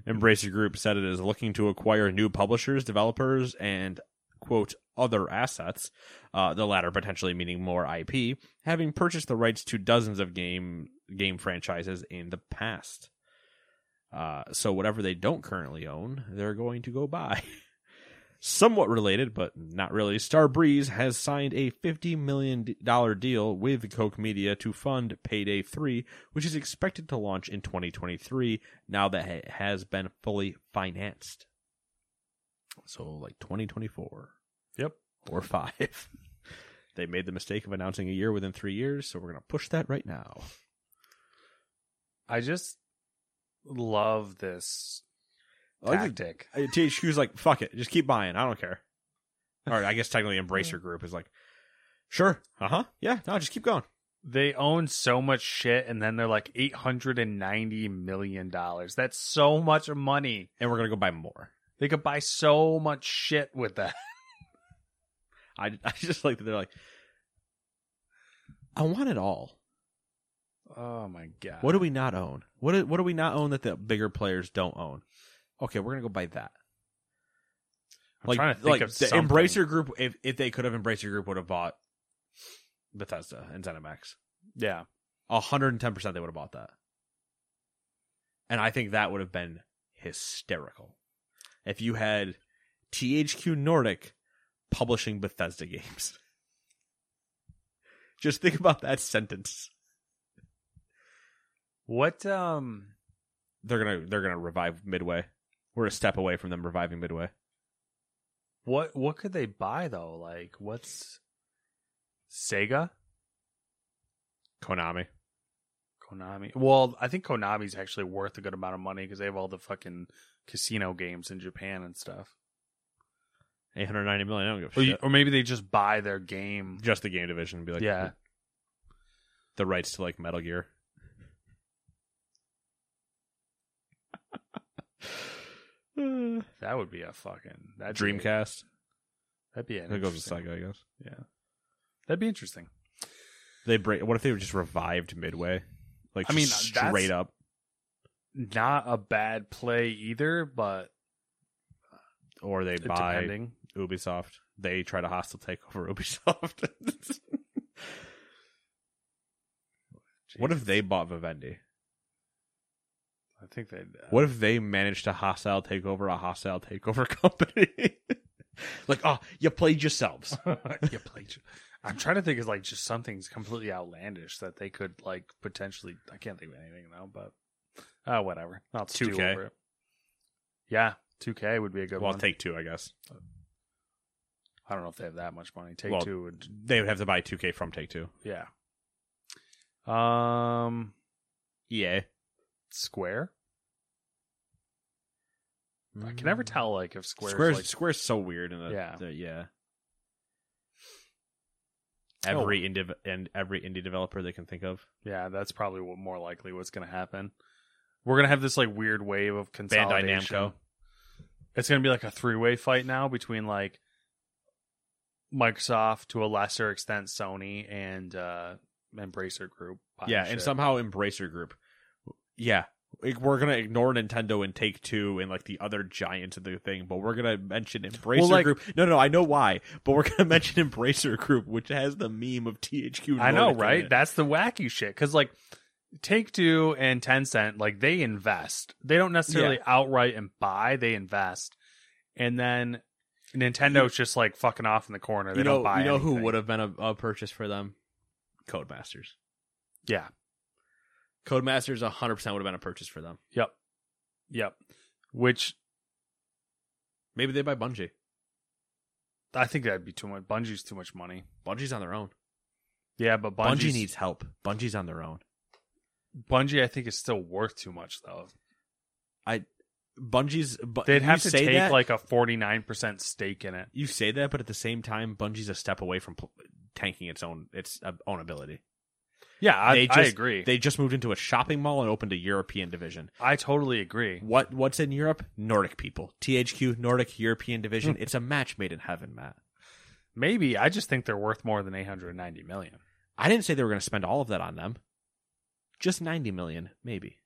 Embracer Group said it is looking to acquire new publishers, developers, and, quote, other assets, the latter potentially meaning more IP, having purchased the rights to dozens of game franchises in the past. So whatever they don't currently own, they're going to go buy. Somewhat related, but not really, Starbreeze has signed a $50 million deal with Koch Media to fund Payday 3, which is expected to launch in 2023, now that it has been fully financed. So, like 2024. Yep. Or 5. They made the mistake of announcing a year within 3 years, so we're going to push that right now. I just love this tactic. THQ's like, fuck it. Just keep buying. I don't care. All right, I guess technically Embracer Group is like, sure. Uh-huh. Yeah, no, just keep going. They own so much shit, and then they're like $890 million. That's so much money. And we're going to go buy more. They could buy so much shit with that. I just like that they're like, I want it all. Oh my god! What do we not own? What do we not own that the bigger players don't own? Okay, we're gonna go buy that. I'm trying to think of the something. Embracer Group. If they could have, Embracer Group would have bought Bethesda and ZeniMax. Yeah, 110% they would have bought that, and I think that would have been hysterical. If you had THQ Nordic publishing Bethesda games. Just think about that sentence. What they're gonna revive Midway. We're a step away from them reviving Midway. What could they buy though? Like what's Sega? Konami. Well, I think Konami's actually worth a good amount of money because they have all the fucking casino games in Japan and stuff. 890 million. I don't give a shit. Or maybe they just buy their game. Just the game division and be like, yeah. The rights to like Metal Gear. That would be a fucking Dreamcast. That'd be it. It goes to Sega, I guess. Yeah. That'd be interesting. What if they were just revived Midway? Like, I mean, straight up. Not a bad play either, but or they buy depending. Ubisoft. They try to hostile take over Ubisoft. Jeez. What if they bought Vivendi? I think they'd... What if they managed to hostile take over a hostile takeover company? Like, oh, you played yourselves. I'm trying to think of, like, just something's completely outlandish that they could, like, potentially... I can't think of anything now, but... whatever. I'll 2K. Stew over it. Yeah, 2K would be a good one. Well, Take Two, I guess. I don't know if they have that much money. Take Two would... They would have to buy 2K from Take Two. Yeah. EA. Square? I can never tell, like, if Square's like... Square's so weird. Yeah. Every indie developer they can think of. Yeah, that's probably more likely what's going to happen. We're going to have this, like, weird wave of consolidation. Bandai Namco. It's going to be, like, a three-way fight now between, like, Microsoft, to a lesser extent Sony, and Embracer Group. Yeah, and somehow Embracer Group. Yeah. We're going to ignore Nintendo and Take Two and, like, the other giants of the thing, but we're going to mention Embracer Group. No, I know why, but we're going to mention Embracer Group, which has the meme of THQ. I know, right? That's the wacky shit. Because, like, Take Two and Tencent, like, they invest. They don't necessarily outright and buy, they invest. And then Nintendo's just, like, fucking off in the corner. They don't buy anything. You know who would have been a purchase for them? Codemasters. Yeah. Codemasters 100% would have been a purchase for them. Yep. Which... Maybe they buy Bungie. I think that'd be too much. Bungie's too much money. Bungie's on their own. Yeah, but Bungie needs help. Bungie's on their own. Bungie, I think, is still worth too much, though. They'd have to take, like, a 49% stake in it. You say that, but at the same time, Bungie's a step away from tanking its own ability. Yeah, I agree. They just moved into a shopping mall and opened a European division. I totally agree. What's in Europe? Nordic people. THQ, Nordic, European division. It's a match made in heaven, Matt. Maybe. I just think they're worth more than $890 million. I didn't say they were going to spend all of that on them. Just $90 million, maybe.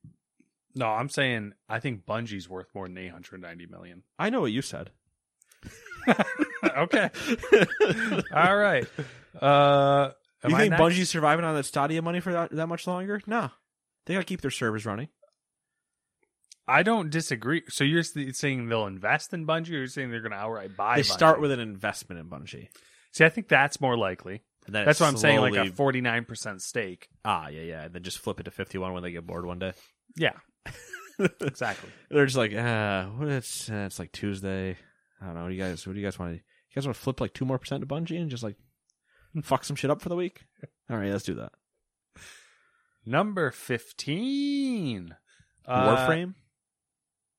No, I'm saying I think Bungie's worth more than $890 million. I know what you said. Okay. All right. You think Bungie's surviving on that Stadia money for that much longer? No. They got to keep their servers running. I don't disagree. So you're saying they'll invest in Bungie, or you're saying they're going to outright buy Bungie? They start with an investment in Bungie. See, I think that's more likely. That's what I'm saying, like a 49% stake. Yeah. And then just flip it to 51 when they get bored one day. Yeah. Exactly. They're just like, it's like Tuesday. I don't know. What do you guys want to do? You guys want to flip like 2% more to Bungie and just, like, fuck some shit up for the week? All right, let's do that. Number 15. Warframe?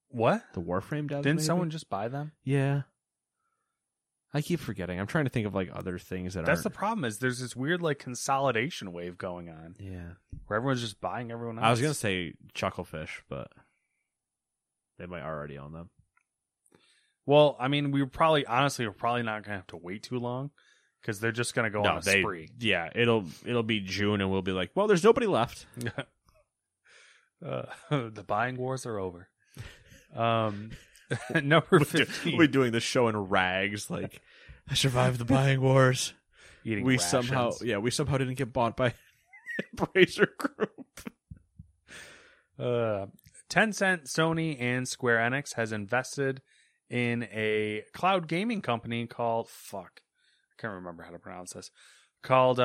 What? The Warframe devs? Didn't someone just buy them? Yeah. I keep forgetting. I'm trying to think of, like, other things that are... That's the problem, is there's this weird, like, consolidation wave going on. Yeah. Where everyone's just buying everyone else. I was going to say Chucklefish, but they might already own them. Well, I mean, we're probably not going to have to wait too long. Because they're just going to go on a spree. Yeah, it'll be June, and we'll be like, well, there's nobody left. The buying wars are over. Number 15. We're doing this show in rags. Like, I survived the buying wars. Eating rations. We somehow didn't get bought by Embracer Group. Tencent, Sony, and Square Enix has invested in a cloud gaming company called... Fuck. I can't remember how to pronounce this. Called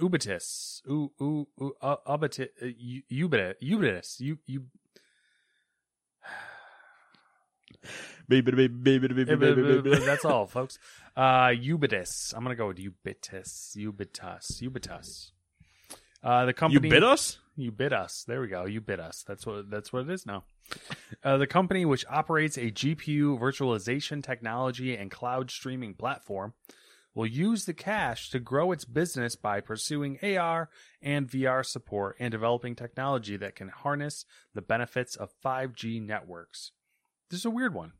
Ubisoft. That's all, folks. Ubisoft. I'm gonna go with Ubisoft. Ubisoft. The company. You bid us? You bid us. There we go. You bid us. That's what it is now. The company, which operates a GPU virtualization technology and cloud streaming platform, will use the cash to grow its business by pursuing AR and VR support and developing technology that can harness the benefits of 5G networks. This is a weird one.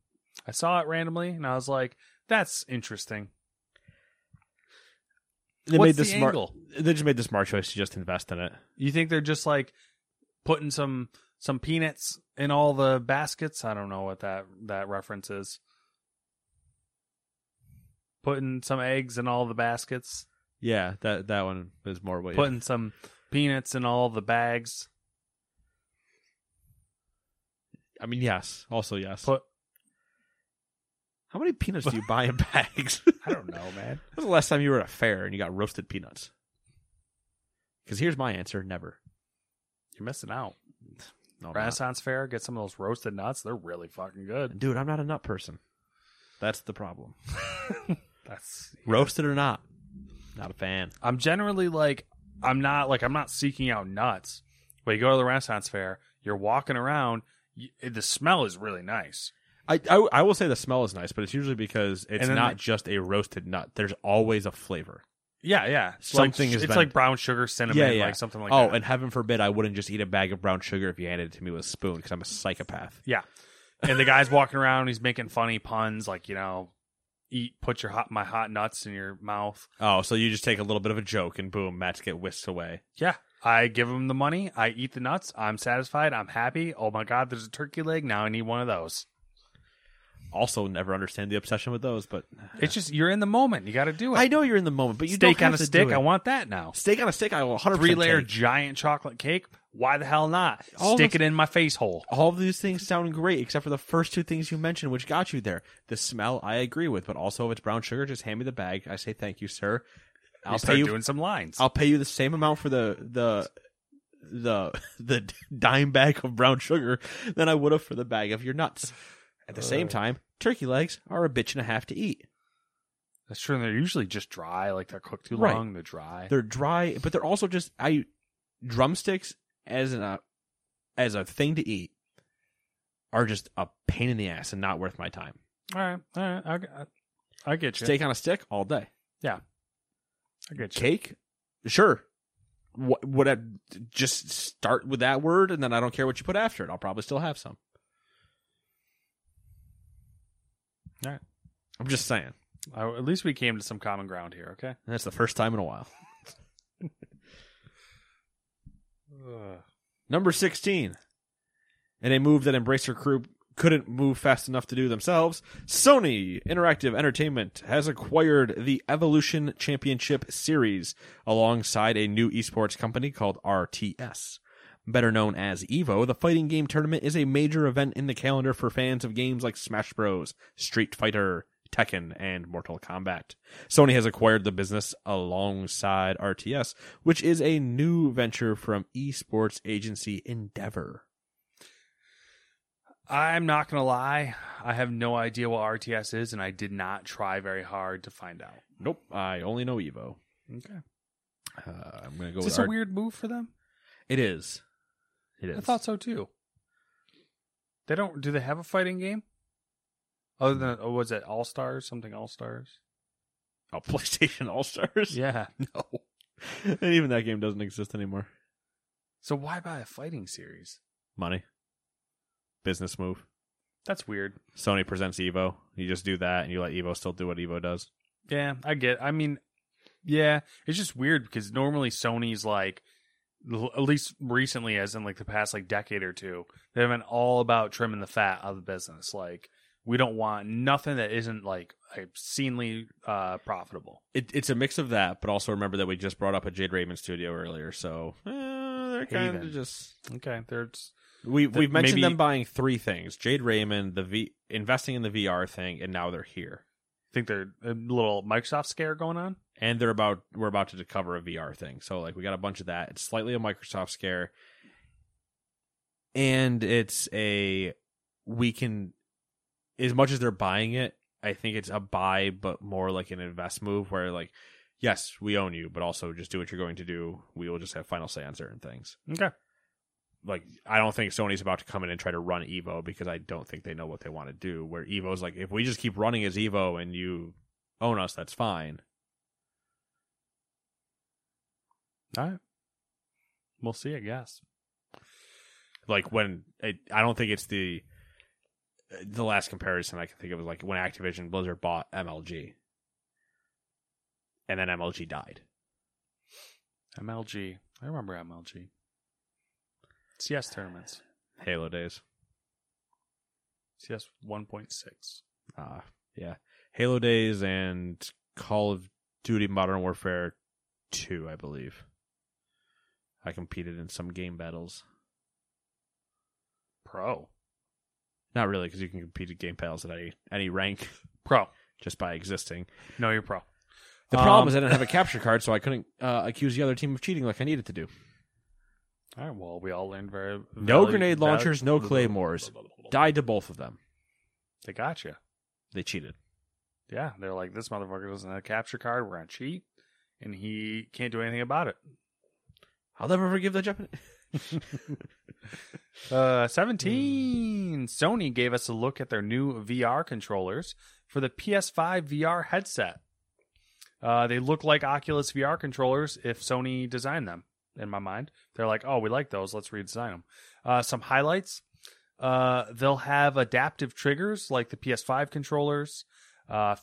I saw it randomly, and I was like, that's interesting. They just made the smart choice to just invest in it. You think they're just, like, putting some peanuts in all the baskets? I don't know what that reference is. Putting some eggs in all the baskets. Yeah, that one is more what. Putting some peanuts in all the bags. I mean, yes. Also, yes. Put... How many peanuts do you buy in bags? I don't know, man. When was the last time you were at a fair and you got roasted peanuts? Because here's my answer. Never. You're missing out. No, Renaissance Fair, get some of those roasted nuts. They're really fucking good. Dude, I'm not a nut person. That's the problem. That's roasted or not. Not a fan. I'm generally like, I'm not seeking out nuts. But you go to the Renaissance Fair, you're walking around, the smell is really nice. I will say the smell is nice, but it's usually because it's not just a roasted nut. There's always a flavor. Yeah, yeah. It's like brown sugar, cinnamon, like something like that. Oh, and heaven forbid I wouldn't just eat a bag of brown sugar if you handed it to me with a spoon, because I'm a psychopath. Yeah. And the guy's walking around, he's making funny puns, like, you know, put your hot nuts in your mouth. Oh, so you just take a little bit of a joke and boom, Matt's get whisked away. Yeah. I give him the money, I eat the nuts, I'm satisfied, I'm happy. Oh my God, there's a turkey leg, now I need one of those. Also, never understand the obsession with those, but it's just you're in the moment. You got to do it. I know you're in the moment, but you steak don't have on a to stick. Do it. I want that now. Steak on a stick. I will 100% three-layer giant chocolate cake. Why the hell not? Stick it in my face hole. All of these things sound great, except for the first two things you mentioned, which got you there. The smell, I agree with, but also if it's brown sugar, just hand me the bag. I say thank you, sir. I'll start pay you doing some lines. I'll pay you the same amount for the dime bag of brown sugar than I would have for the bag of your nuts. At the same time, turkey legs are a bitch and a half to eat. That's true. And they're usually just dry. Like they're cooked too long. They're dry. They're dry, but they're also just drumsticks as a thing to eat are just a pain in the ass and not worth my time. All right. I get you. Steak on a stick all day. Yeah, I get you. Cake, sure. What would I just start with that word, and then I don't care what you put after it. I'll probably still have some. All right. I'm just saying. At least we came to some common ground here, okay? And that's the first time in a while. Number 16. In a move that Embracer Group couldn't move fast enough to do themselves, Sony Interactive Entertainment has acquired the Evolution Championship Series alongside a new esports company called RTS. Better known as EVO, the fighting game tournament is a major event in the calendar for fans of games like Smash Bros., Street Fighter, Tekken, and Mortal Kombat. Sony has acquired the business alongside RTS, which is a new venture from esports agency Endeavor. I'm not going to lie. I have no idea what RTS is, and I did not try very hard to find out. Nope. I only know EVO. Okay. I'm going to go with... Is this a weird move for them? It is. It is. I thought so too. They don't. Do they have a fighting game? Other than was it All Stars? Something All Stars? Oh, PlayStation All Stars. Yeah. No. And even that game doesn't exist anymore. So why buy a fighting series? Money. Business move. That's weird. Sony presents Evo. You just do that, and you let Evo still do what Evo does. Yeah, I get it. I mean, yeah, it's just weird because normally Sony's like. At least recently, as in like the past like decade or two, they've been all about trimming the fat out of the business. Like we don't want nothing that isn't like obscenely profitable. It's a mix of that, but also remember that we just brought up a Jade Raymond studio earlier, so they're kind of just okay. We've mentioned them buying three things: Jade Raymond, investing in the VR thing, and now they're here. I think there's a little Microsoft scare going on. And we're about to cover a VR thing. So like we got a bunch of that. It's slightly a Microsoft scare. And it's as much as they're buying it, I think it's a buy, but more like an invest move where like, yes, we own you, but also just do what you're going to do. We will just have final say on certain things. Okay. Like, I don't think Sony's about to come in and try to run Evo because I don't think they know what they want to do. Where Evo's like, if we just keep running as Evo and you own us, that's fine. All right. We'll see, I guess. Like I don't think it's the last comparison I can think of was like when Activision Blizzard bought MLG. And then MLG died. MLG. I remember MLG. CS tournaments. Halo days. CS 1.6. Yeah. Halo days and Call of Duty Modern Warfare 2, I believe. I competed in some game battles. Pro. Not really, because you can compete in game battles at any rank. Pro. Just by existing. No, you're pro. The problem is I didn't have a capture card, so I couldn't accuse the other team of cheating like I needed to do. All right, well, we all learned very... No grenade launchers, no claymores. Died to both of them. They got you. They cheated. Yeah, they're like, this motherfucker doesn't have a capture card, we're going to cheat, and he can't do anything about it. I'll never forgive that Japanese. 17. Sony gave us a look at their new VR controllers for the PS5 VR headset. They look like Oculus VR controllers if Sony designed them, in my mind. They're like, oh, we like those. Let's redesign them. Some highlights. They'll have adaptive triggers like the PS5 controllers,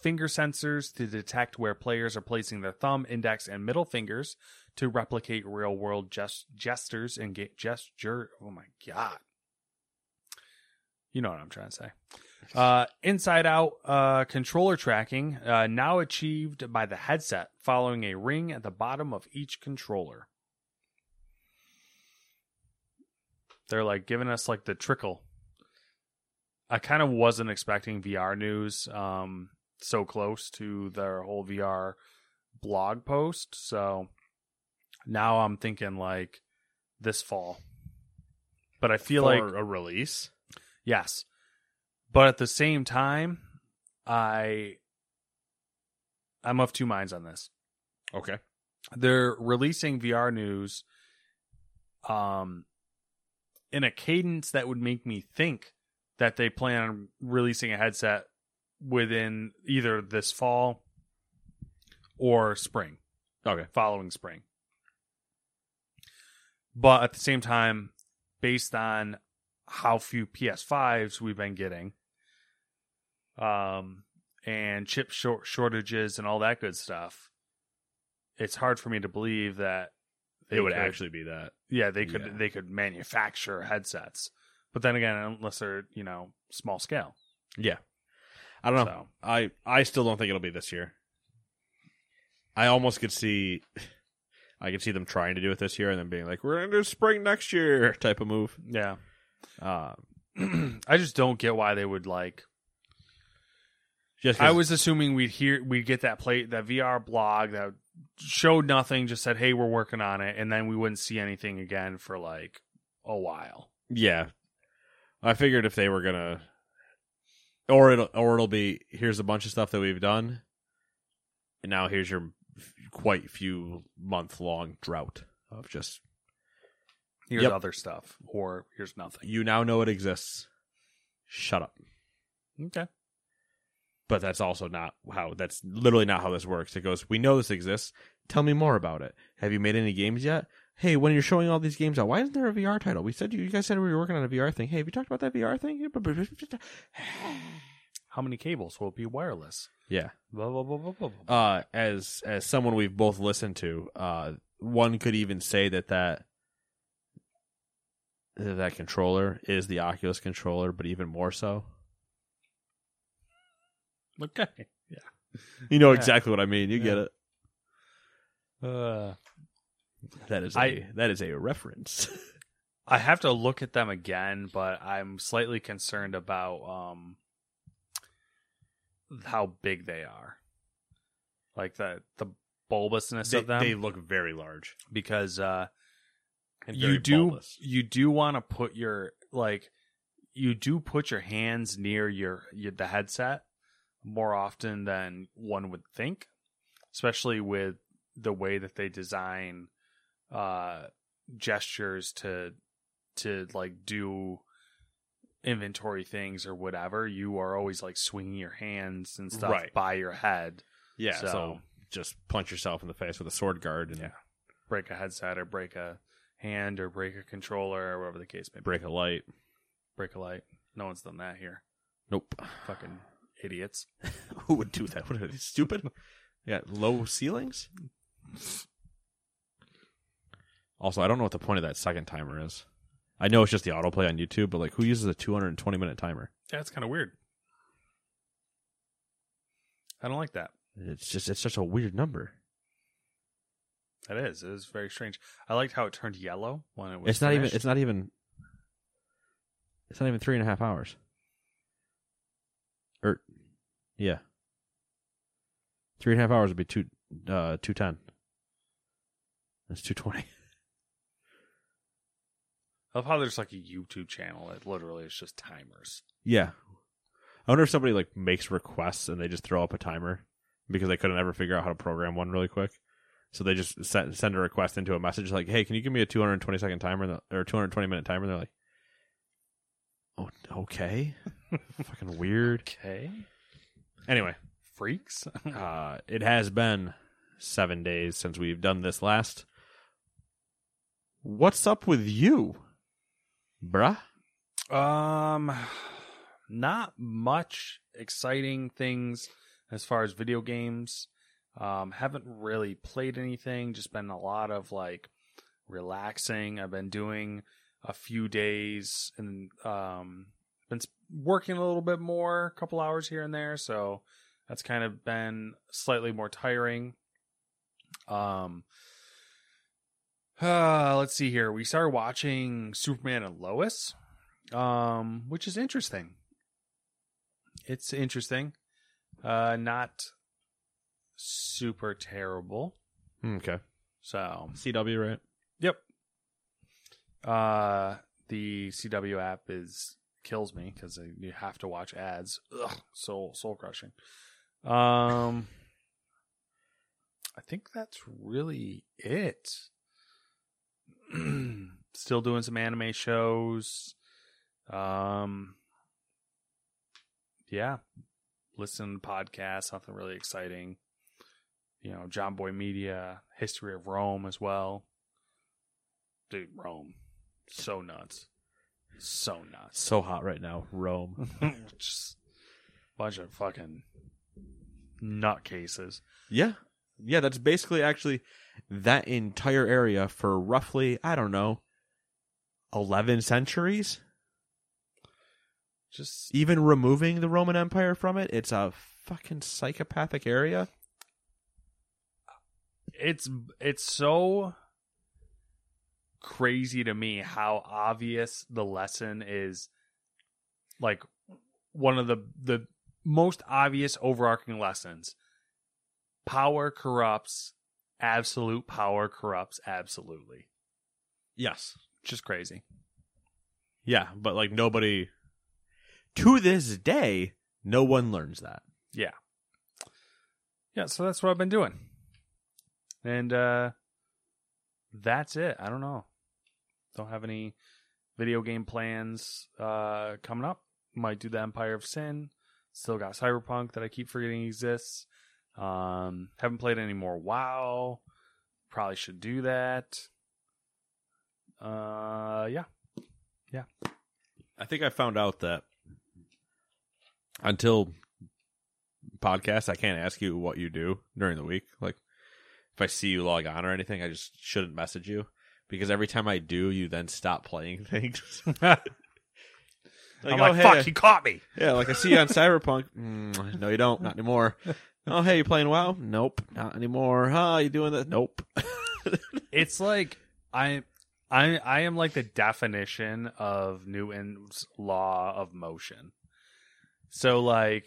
finger sensors to detect where players are placing their thumb, index, and middle fingers to replicate real-world gestures and gesture. Oh, my God. You know what I'm trying to say. Inside-out controller tracking, now achieved by the headset, following a ring at the bottom of each controller. They're like giving us like the trickle. I kind of wasn't expecting VR news so close to their whole VR blog post. So now I'm thinking like this fall. But I feel like a release. Yes. But at the same time, I'm of two minds on this. Okay. They're releasing VR news in a cadence that would make me think that they plan on releasing a headset within either this fall or spring. Okay. Following spring. But at the same time, based on how few PS5s we've been getting, and chip shortages and all that good stuff, it's hard for me to believe that it would actually be that. Yeah, they could manufacture headsets. But then again, unless they're, you know, small scale. Yeah. I don't know. So. I still don't think it'll be this year. I could see them trying to do it this year and then being like, we're going to do spring next year type of move. Yeah. I just don't get why they would like. Just I was assuming we'd get that VR blog that showed nothing, just said, hey, we're working on it. And then we wouldn't see anything again for like a while. Yeah. I figured if they were going to, or it'll be, here's a bunch of stuff that we've done, and now here's your quite few month-long drought of just... Here's other stuff, or here's nothing. You now know it exists. Shut up. Okay. But that's also not how, that's literally not how this works. It goes, we know this exists. Tell me more about it. Have you made any games yet? Hey, when you're showing all these games out, why isn't there a VR title? We said you guys said we were working on a VR thing. Hey, have you talked about that VR thing? How many cables will it be wireless? Yeah. Blah, blah, blah, blah, blah, blah. As someone we've both listened to, one could even say that controller is the Oculus controller, but even more so. Okay. Yeah. You know exactly what I mean. You get it. That is a reference. I have to look at them again, but I'm slightly concerned about how big they are, like the bulbousness of them. They look very large because you do want to put your hands near the headset more often than one would think, especially with the way that they design gestures to like do inventory things or whatever. You are always like swinging your hands and stuff by your head. Yeah, so just punch yourself in the face with a sword guard and break a headset or break a hand or break a controller or whatever the case may be. Break a light. No one's done that here. Nope. Fucking idiots. Who would do that? What are they, stupid? Yeah, low ceilings. Also, I don't know what the point of that second timer is. I know it's just the autoplay on YouTube, but like, who uses a 220-minute timer? That's kind of weird. I don't like that. It's such a weird number. It is. It is very strange. I liked how it turned yellow when it was. It's not finished. Even. It's not even. It's not even 3.5 hours. Or, yeah. 3.5 hours would be 2:10. That's 2:20. I love how there's like a YouTube channel that literally is just timers. Yeah. I wonder if somebody like makes requests and they just throw up a timer because they couldn't ever figure out how to program one really quick. So they just send a request into a message like, "Hey, can you give me a 220-second timer or 220-minute timer?" And they're like, "Oh, okay." Fucking weird. Okay. Anyway, freaks. It has been 7 days since we've done this last. What's up with you, bruh? Not much exciting things as far as video games. Haven't really played anything. Just been a lot of like relaxing. I've been doing a few days and been working a little bit more, a couple hours here and there. So that's kind of been slightly more tiring. Let's see here. We started watching Superman and Lois, which is interesting. It's interesting. Not super terrible. Okay. So CW, right? Yep. The CW app kills me because you have to watch ads. Ugh, soul crushing. I think that's really it. Still doing some anime shows. Yeah. Listen to podcasts, nothing really exciting. You know, John Boy Media, History of Rome as well. Dude, Rome. So nuts. So nuts. So hot right now, Rome. Just a bunch of fucking nutcases. Yeah. Yeah, that's basically actually that entire area for roughly, I don't know, 11 centuries? Just even removing the Roman Empire from it, it's a fucking psychopathic area. It's so crazy to me how obvious the lesson is. Like one of the most obvious overarching lessons. Power corrupts. Absolute power corrupts absolutely. Yes. Just crazy. Yeah, but like nobody... To this day, no one learns that. Yeah. Yeah, so that's what I've been doing. And that's it. I don't know. Don't have any video game plans coming up. Might do the Empire of Sin. Still got Cyberpunk that I keep forgetting exists. Haven't played any more WoW. Probably should do that. Yeah. Yeah. I think I found out that until podcast, I can't ask you what you do during the week. Like, if I see you log on or anything, I just shouldn't message you. Because every time I do, you then stop playing things. I'm like, hey, fuck, he caught me. Yeah, like I see you on Cyberpunk. No, you don't. Not anymore. Oh, hey, you playing WoW? Nope. Not anymore. Huh? You doing that? Nope. It's like, I am like the definition of Newton's law of motion. So, like,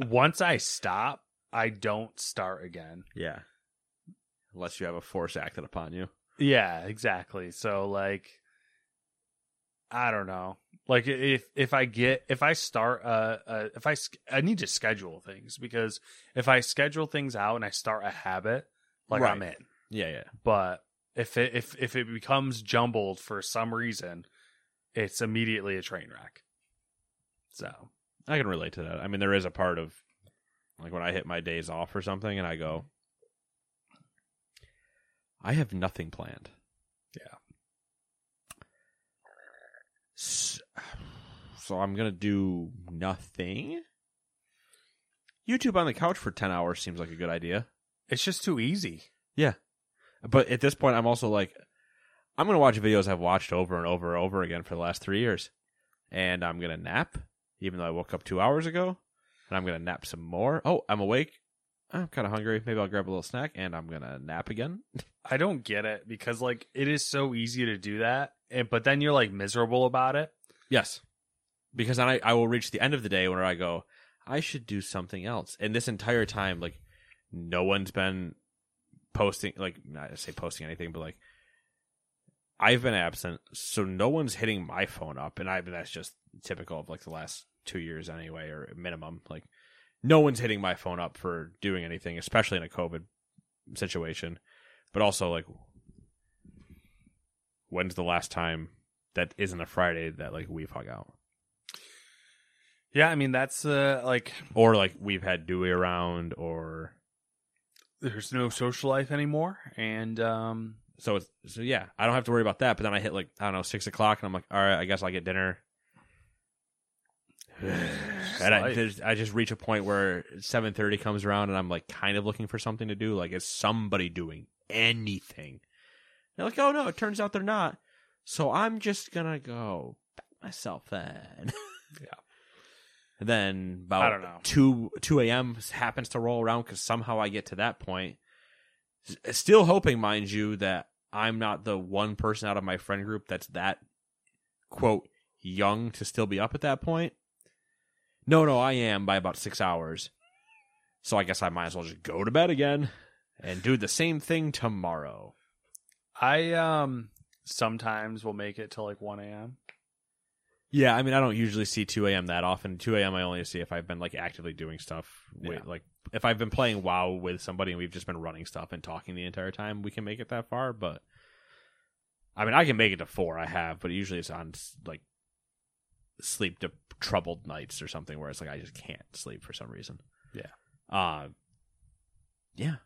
once I stop, I don't start again. Yeah. Unless you have a force acted upon you. Yeah, exactly. So, like, I don't know. Like, if I need to schedule things, because if I schedule things out and I start a habit, like, right. I'm in. Yeah, yeah. But if it becomes jumbled for some reason, it's immediately a train wreck. So I can relate to that. I mean, there is a part of like when I hit my days off or something and I go, I have nothing planned. Yeah. So I'm going to do nothing. YouTube on the couch for 10 hours seems like a good idea. It's just too easy. Yeah. But at this point, I'm also like, I'm going to watch videos I've watched over and over and over again for the last 3 years. And I'm going to nap. Even though I woke up 2 hours ago, and I'm going to nap some more. Oh, I'm awake. I'm kind of hungry. Maybe I'll grab a little snack and I'm going to nap again. I don't get it because like it is so easy to do that. But then you're like miserable about it. Yes. Because then I will reach the end of the day where I go, I should do something else. And this entire time, like no one's been posting, like not to say posting anything, but like I've been absent. So no one's hitting my phone up. And that's just typical of like the last 2 years anyway, or minimum, like. No one's hitting my phone up for doing anything, especially in a COVID situation. But also, like, when's the last time that isn't a Friday that, like, we've hung out? Yeah, I mean, that's, like... Or, like, we've had Dewey around, or... There's no social life anymore, and, So, yeah, I don't have to worry about that, but then I hit, like, I don't know, 6 o'clock, and I'm like, all right, I guess I'll get dinner... And I just reach a point where 7:30 comes around and I'm like kind of looking for something to do. Like, is somebody doing anything? And they're like, oh no, it turns out they're not. So I'm just gonna go back myself then. Yeah. And then about I don't know. 2 a.m. happens to roll around because somehow I get to that point. Still hoping, mind you, that I'm not the one person out of my friend group that's that quote young to still be up at that point. No, I am by about 6 hours. So I guess I might as well just go to bed again and do the same thing tomorrow. I sometimes will make it till like 1 a.m. Yeah, I mean, I don't usually see 2 a.m. that often. 2 a.m. I only see if I've been like actively doing stuff. Yeah. Like if I've been playing WoW with somebody and we've just been running stuff and talking the entire time, we can make it that far. But I mean, I can make it to 4, I have, but usually it's on like sleep deprivation. Troubled nights or something where it's like I just can't sleep for some reason. Yeah. Yeah.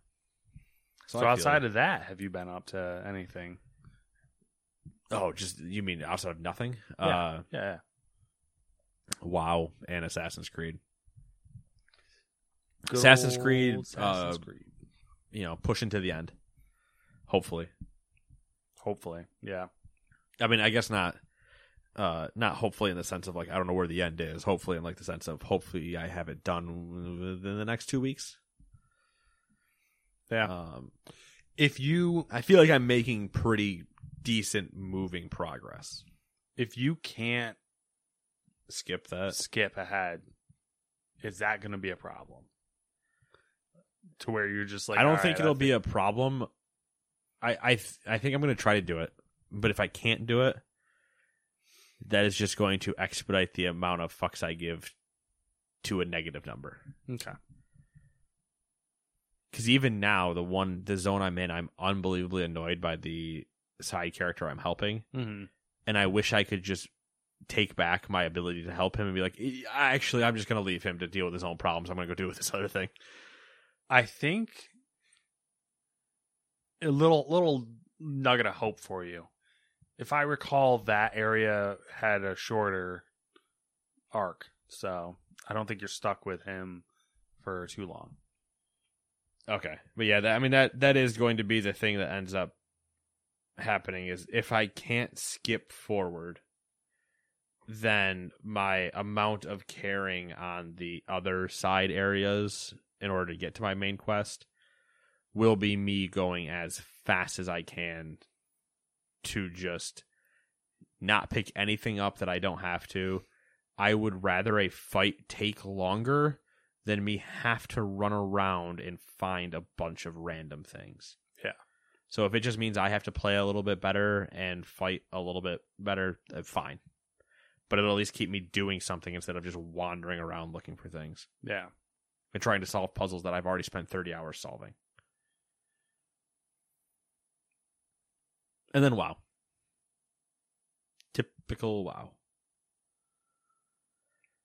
So outside of that, have you been up to anything? Oh, just you mean outside of nothing? Yeah. Yeah. WoW and Assassin's Creed. Assassin's Creed. You know, pushing to the end. Hopefully. Yeah. I mean, I guess not. Not hopefully in the sense of like I don't know where the end is. Hopefully in like the sense of hopefully I have it done within the next 2 weeks. Yeah. I feel like I'm making pretty decent moving progress. If you can't skip ahead, is that going to be a problem? To where you're just like, I don't think it'll be a problem. I think I'm going to try to do it, but if I can't do it. That is just going to expedite the amount of fucks I give to a negative number. Okay. Because even now, the zone I'm in, I'm unbelievably annoyed by the side character I'm helping. Mm-hmm. And I wish I could just take back my ability to help him and be like, actually, I'm just going to leave him to deal with his own problems. I'm going to go do with this other thing. I think a little nugget of hope for you. If I recall, that area had a shorter arc, so I don't think you're stuck with him for too long. Okay. But yeah, that is going to be the thing that ends up happening is if I can't skip forward, then my amount of caring on the other side areas in order to get to my main quest will be me going as fast as I can to just not pick anything up that I don't have to. I would rather a fight take longer than me have to run around and find a bunch of random things. Yeah. So if it just means I have to play a little bit better and fight a little bit better, fine. But it'll at least keep me doing something instead of just wandering around looking for things. Yeah. And trying to solve puzzles that I've already spent 30 hours solving. And then WoW. Typical WoW.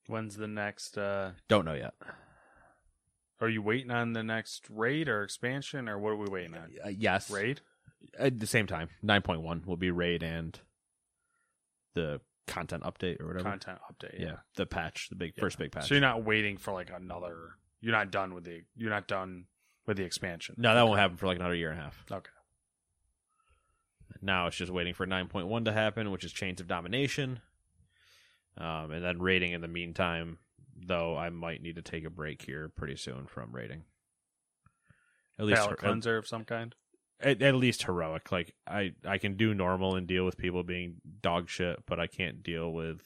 When's the next... Don't know yet. Are you waiting on the next raid or expansion, or what are we waiting on? Yes. Raid? At the same time. 9.1 will be raid and the content update or whatever. Content update, yeah. The patch, first big patch. So you're not waiting for like another... You're not done with the expansion. No, that won't happen for like another year and a half. Okay. Now it's just waiting for 9.1 to happen, which is Chains of Domination. And then raiding in the meantime, though I might need to take a break here pretty soon from raiding. At least palate cleanser of some kind. At least heroic. Like I can do normal and deal with people being dog shit, but I can't deal with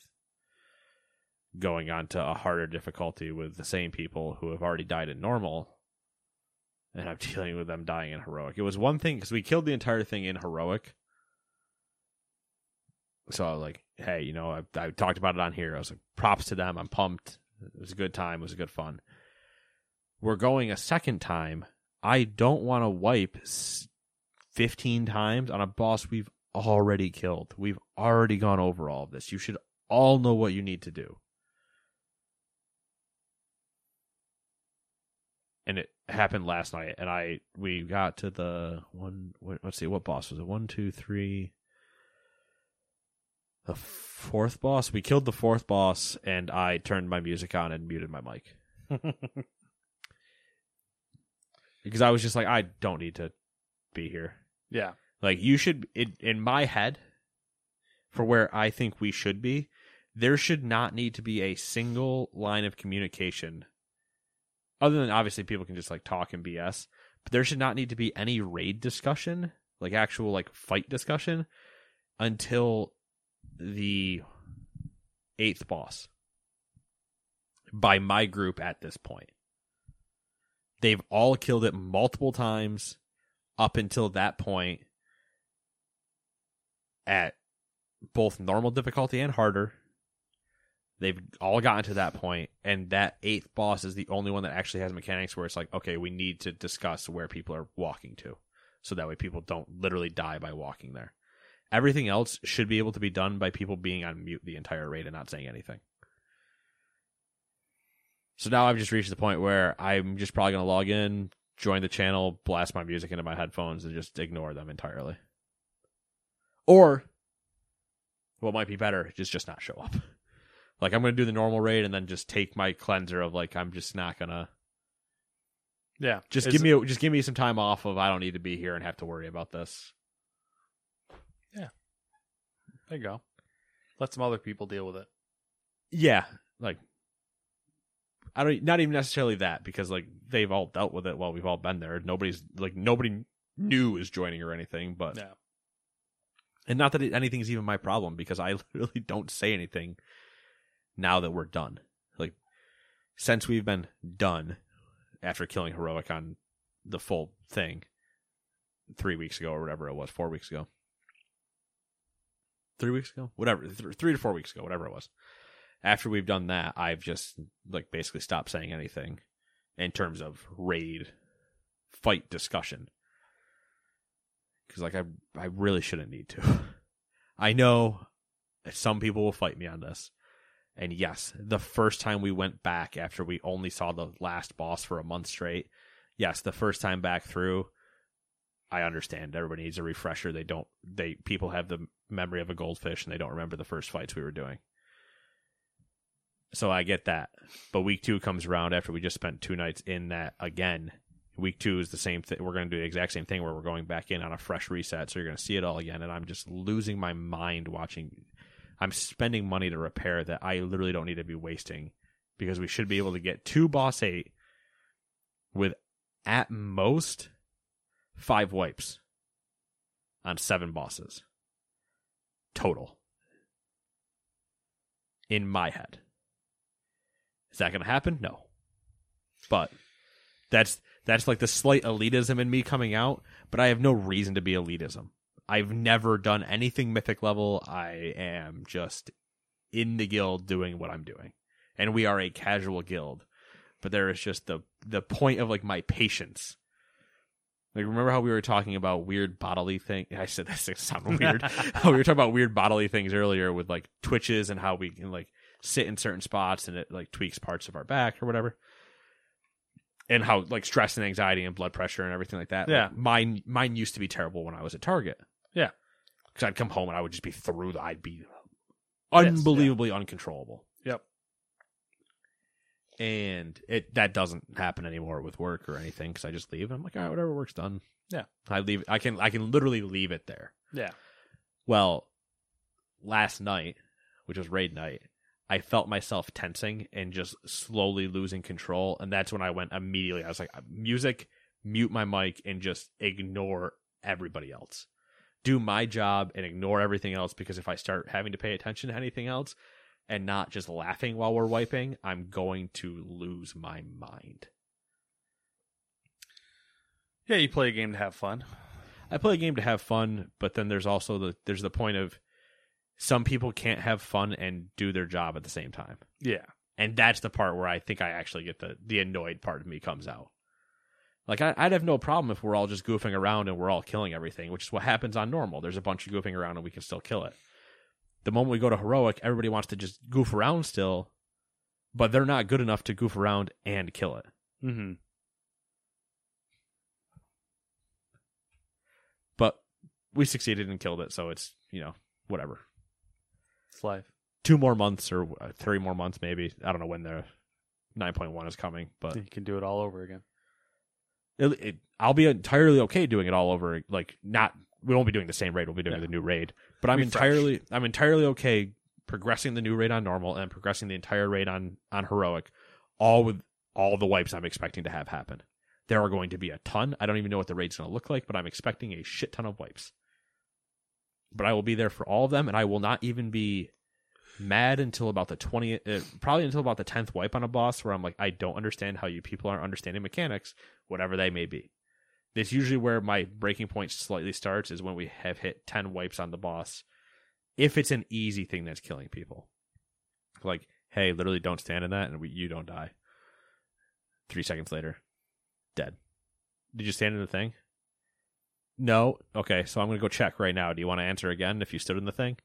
going on to a harder difficulty with the same people who have already died in normal, and I'm dealing with them dying in heroic. It was one thing because we killed the entire thing in heroic. So I was like, hey, you know, I talked about it on here. I was like, props to them. I'm pumped. It was a good time. It was a good fun. We're going a second time. I don't want to wipe 15 times on a boss we've already killed. We've already gone over all of this. You should all know what you need to do. And it happened last night, and we got to the one. Let's see, what boss was it? 1, 2, 3. The fourth boss? We killed the fourth boss, and I turned my music on and muted my mic. Because I was just like, I don't need to be here. Yeah. Like, you should, in my head, for where I think we should be, there should not need to be a single line of communication. Other than, obviously, people can just, like, talk and BS. But there should not need to be any raid discussion, like, actual, like, fight discussion, until the 8th boss by my group at this point. They've all killed it multiple times up until that point at both normal difficulty and harder. They've all gotten to that point, and that 8th boss is the only one that actually has mechanics where it's like, okay, we need to discuss where people are walking to, so that way people don't literally die by walking there. Everything else should be able to be done by people being on mute the entire raid and not saying anything. So now I've just reached the point where I'm just probably going to log in, join the channel, blast my music into my headphones, and just ignore them entirely. Or, what might be better, is just not show up. Like, I'm going to do the normal raid and then just take my cleanser of, like, I'm just not going to... Yeah. Just give me some time off of I don't need to be here and have to worry about this. Yeah. There you go. Let some other people deal with it. Yeah. Like, I don't, not even necessarily that, because, like, they've all dealt with it while we've all been there. Nobody's, like, nobody new is joining or anything, but... Yeah. And not that anything's even my problem, because I literally don't say anything now that we're done. Like, since we've been done after killing heroic on the full thing 3 weeks ago or whatever it was, 4 weeks ago. 3 weeks ago? Whatever. 3 to 4 weeks ago, whatever it was. After we've done that, I've just, like, basically stopped saying anything in terms of raid fight discussion. Because, like, I really shouldn't need to. I know some people will fight me on this. And yes, the first time we went back after we only saw the last boss for a month straight, yes, the first time back through, I understand everybody needs a refresher. People have the memory of a goldfish and they don't remember the first fights we were doing. So I get that. But week 2 comes around after we just spent 2 nights in that again. Week 2 is the same thing. We're going to do the exact same thing where we're going back in on a fresh reset. So you're going to see it all again. And I'm just losing my mind watching. I'm spending money to repair that I literally don't need to be wasting, because we should be able to get to boss 8 with at most 5 wipes on 7 bosses total in my head. Is that going to happen? No. But that's like the slight elitism in me coming out, but I have no reason to be elitism. I've never done anything mythic level. I am just in the guild doing what I'm doing. And we are a casual guild, but there is just the point of, like, my patience. Like, remember how we were talking about weird bodily things? I said that sounded weird. We were talking about weird bodily things earlier with, like, twitches and how we can, like, sit in certain spots and it, like, tweaks parts of our back or whatever. And how, like, stress and anxiety and blood pressure and everything like that. Yeah. Like, mine used to be terrible when I was at Target. Yeah. Because I'd come home and I would just be I'd be unbelievably uncontrollable. Yep. And that doesn't happen anymore with work or anything, because I just leave. And I'm like, all right, whatever work's done. Yeah, I leave. I can literally leave it there. Yeah. Well, last night, which was raid night, I felt myself tensing and just slowly losing control, and that's when I went immediately. I was like, music, mute my mic and just ignore everybody else. Do my job and ignore everything else, because if I start having to pay attention to anything else and not just laughing while we're wiping, I'm going to lose my mind. Yeah, you play a game to have fun. I play a game to have fun, but then there's also the point of some people can't have fun and do their job at the same time. Yeah. And that's the part where I think I actually get the annoyed part of me comes out. Like, I'd have no problem if we're all just goofing around and we're all killing everything, which is what happens on normal. There's a bunch of goofing around and we can still kill it. The moment we go to heroic, everybody wants to just goof around still, but they're not good enough to goof around and kill it. Mm-hmm. But we succeeded and killed it, so it's, you know, whatever. It's life. 2 more months or 3 more months, maybe. I don't know when the 9.1 is coming, but you can do it all over again. I'll be entirely okay doing it all over. Like, not, we won't be doing the same raid. We'll be doing the new raid. But I'm entirely okay progressing the new raid on normal and progressing the entire raid on heroic, all with all the wipes I'm expecting to have happen. There are going to be a ton. I don't even know what the raid's going to look like, but I'm expecting a shit ton of wipes. But I will be there for all of them, and I will not even be mad until about the 20th, probably until about the 10th wipe on a boss, where I'm like, I don't understand how you people aren't understanding mechanics, whatever they may be. That's usually where my breaking point slightly starts, is when we have hit 10 wipes on the boss. If it's an easy thing that's killing people, like, hey, literally don't stand in that and you don't die. 3 seconds later, dead. Did you stand in the thing? No. Okay, so I'm going to go check right now. Do you want to answer again if you stood in the thing?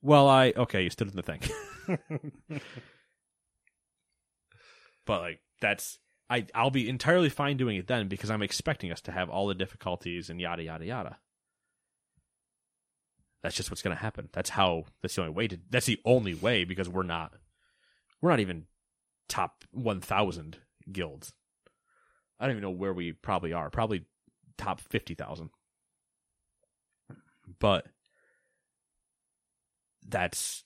Well, okay, you stood in the thing. But, like, that's, I'll be entirely fine doing it then, because I'm expecting us to have all the difficulties and yada, yada, yada. That's just what's going to happen. That's the only way to, because we're not even top 1,000 guilds. I don't even know where we probably are. Probably top 50,000. But that's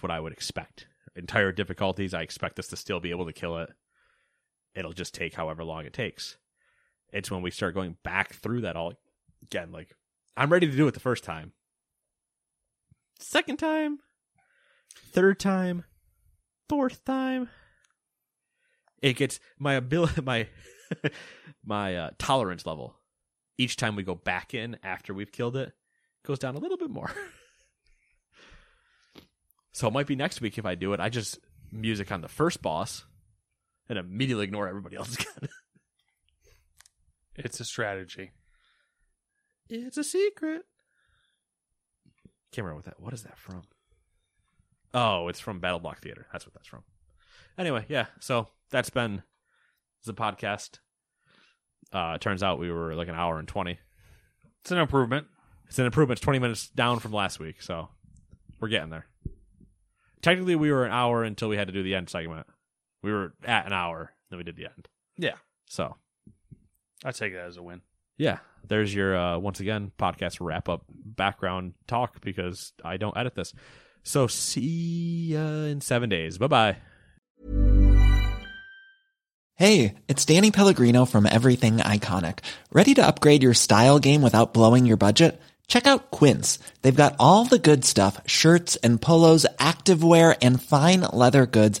what I would expect. Entire difficulties, I expect us to still be able to kill it. It'll just take however long it takes. It's when we start going back through that all again, like, I'm ready to do it the first time. Second time, third time, fourth time. It gets my ability, my tolerance level. Each time we go back in after we've killed it, goes down a little bit more. So it might be next week if I do it. I just music on the first boss and immediately ignore everybody else again. It's a strategy. It's a secret. Can't remember what that. What is that from? Oh, it's from Battle Block Theater. That's what that's from. Anyway, yeah. So that's been the podcast. It turns out we were like an hour and 20. It's an improvement. It's 20 minutes down from last week. So we're getting there. Technically, we were an hour until we had to do the end segment. We were at an hour, then we did the end. Yeah. So I take that as a win. Yeah. There's your, once again, podcast wrap-up background talk, because I don't edit this. So see ya in 7 days. Bye-bye. Hey, it's Danny Pellegrino from Everything Iconic. Ready to upgrade your style game without blowing your budget? Check out Quince. They've got all the good stuff, shirts and polos, activewear, and fine leather goods,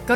Go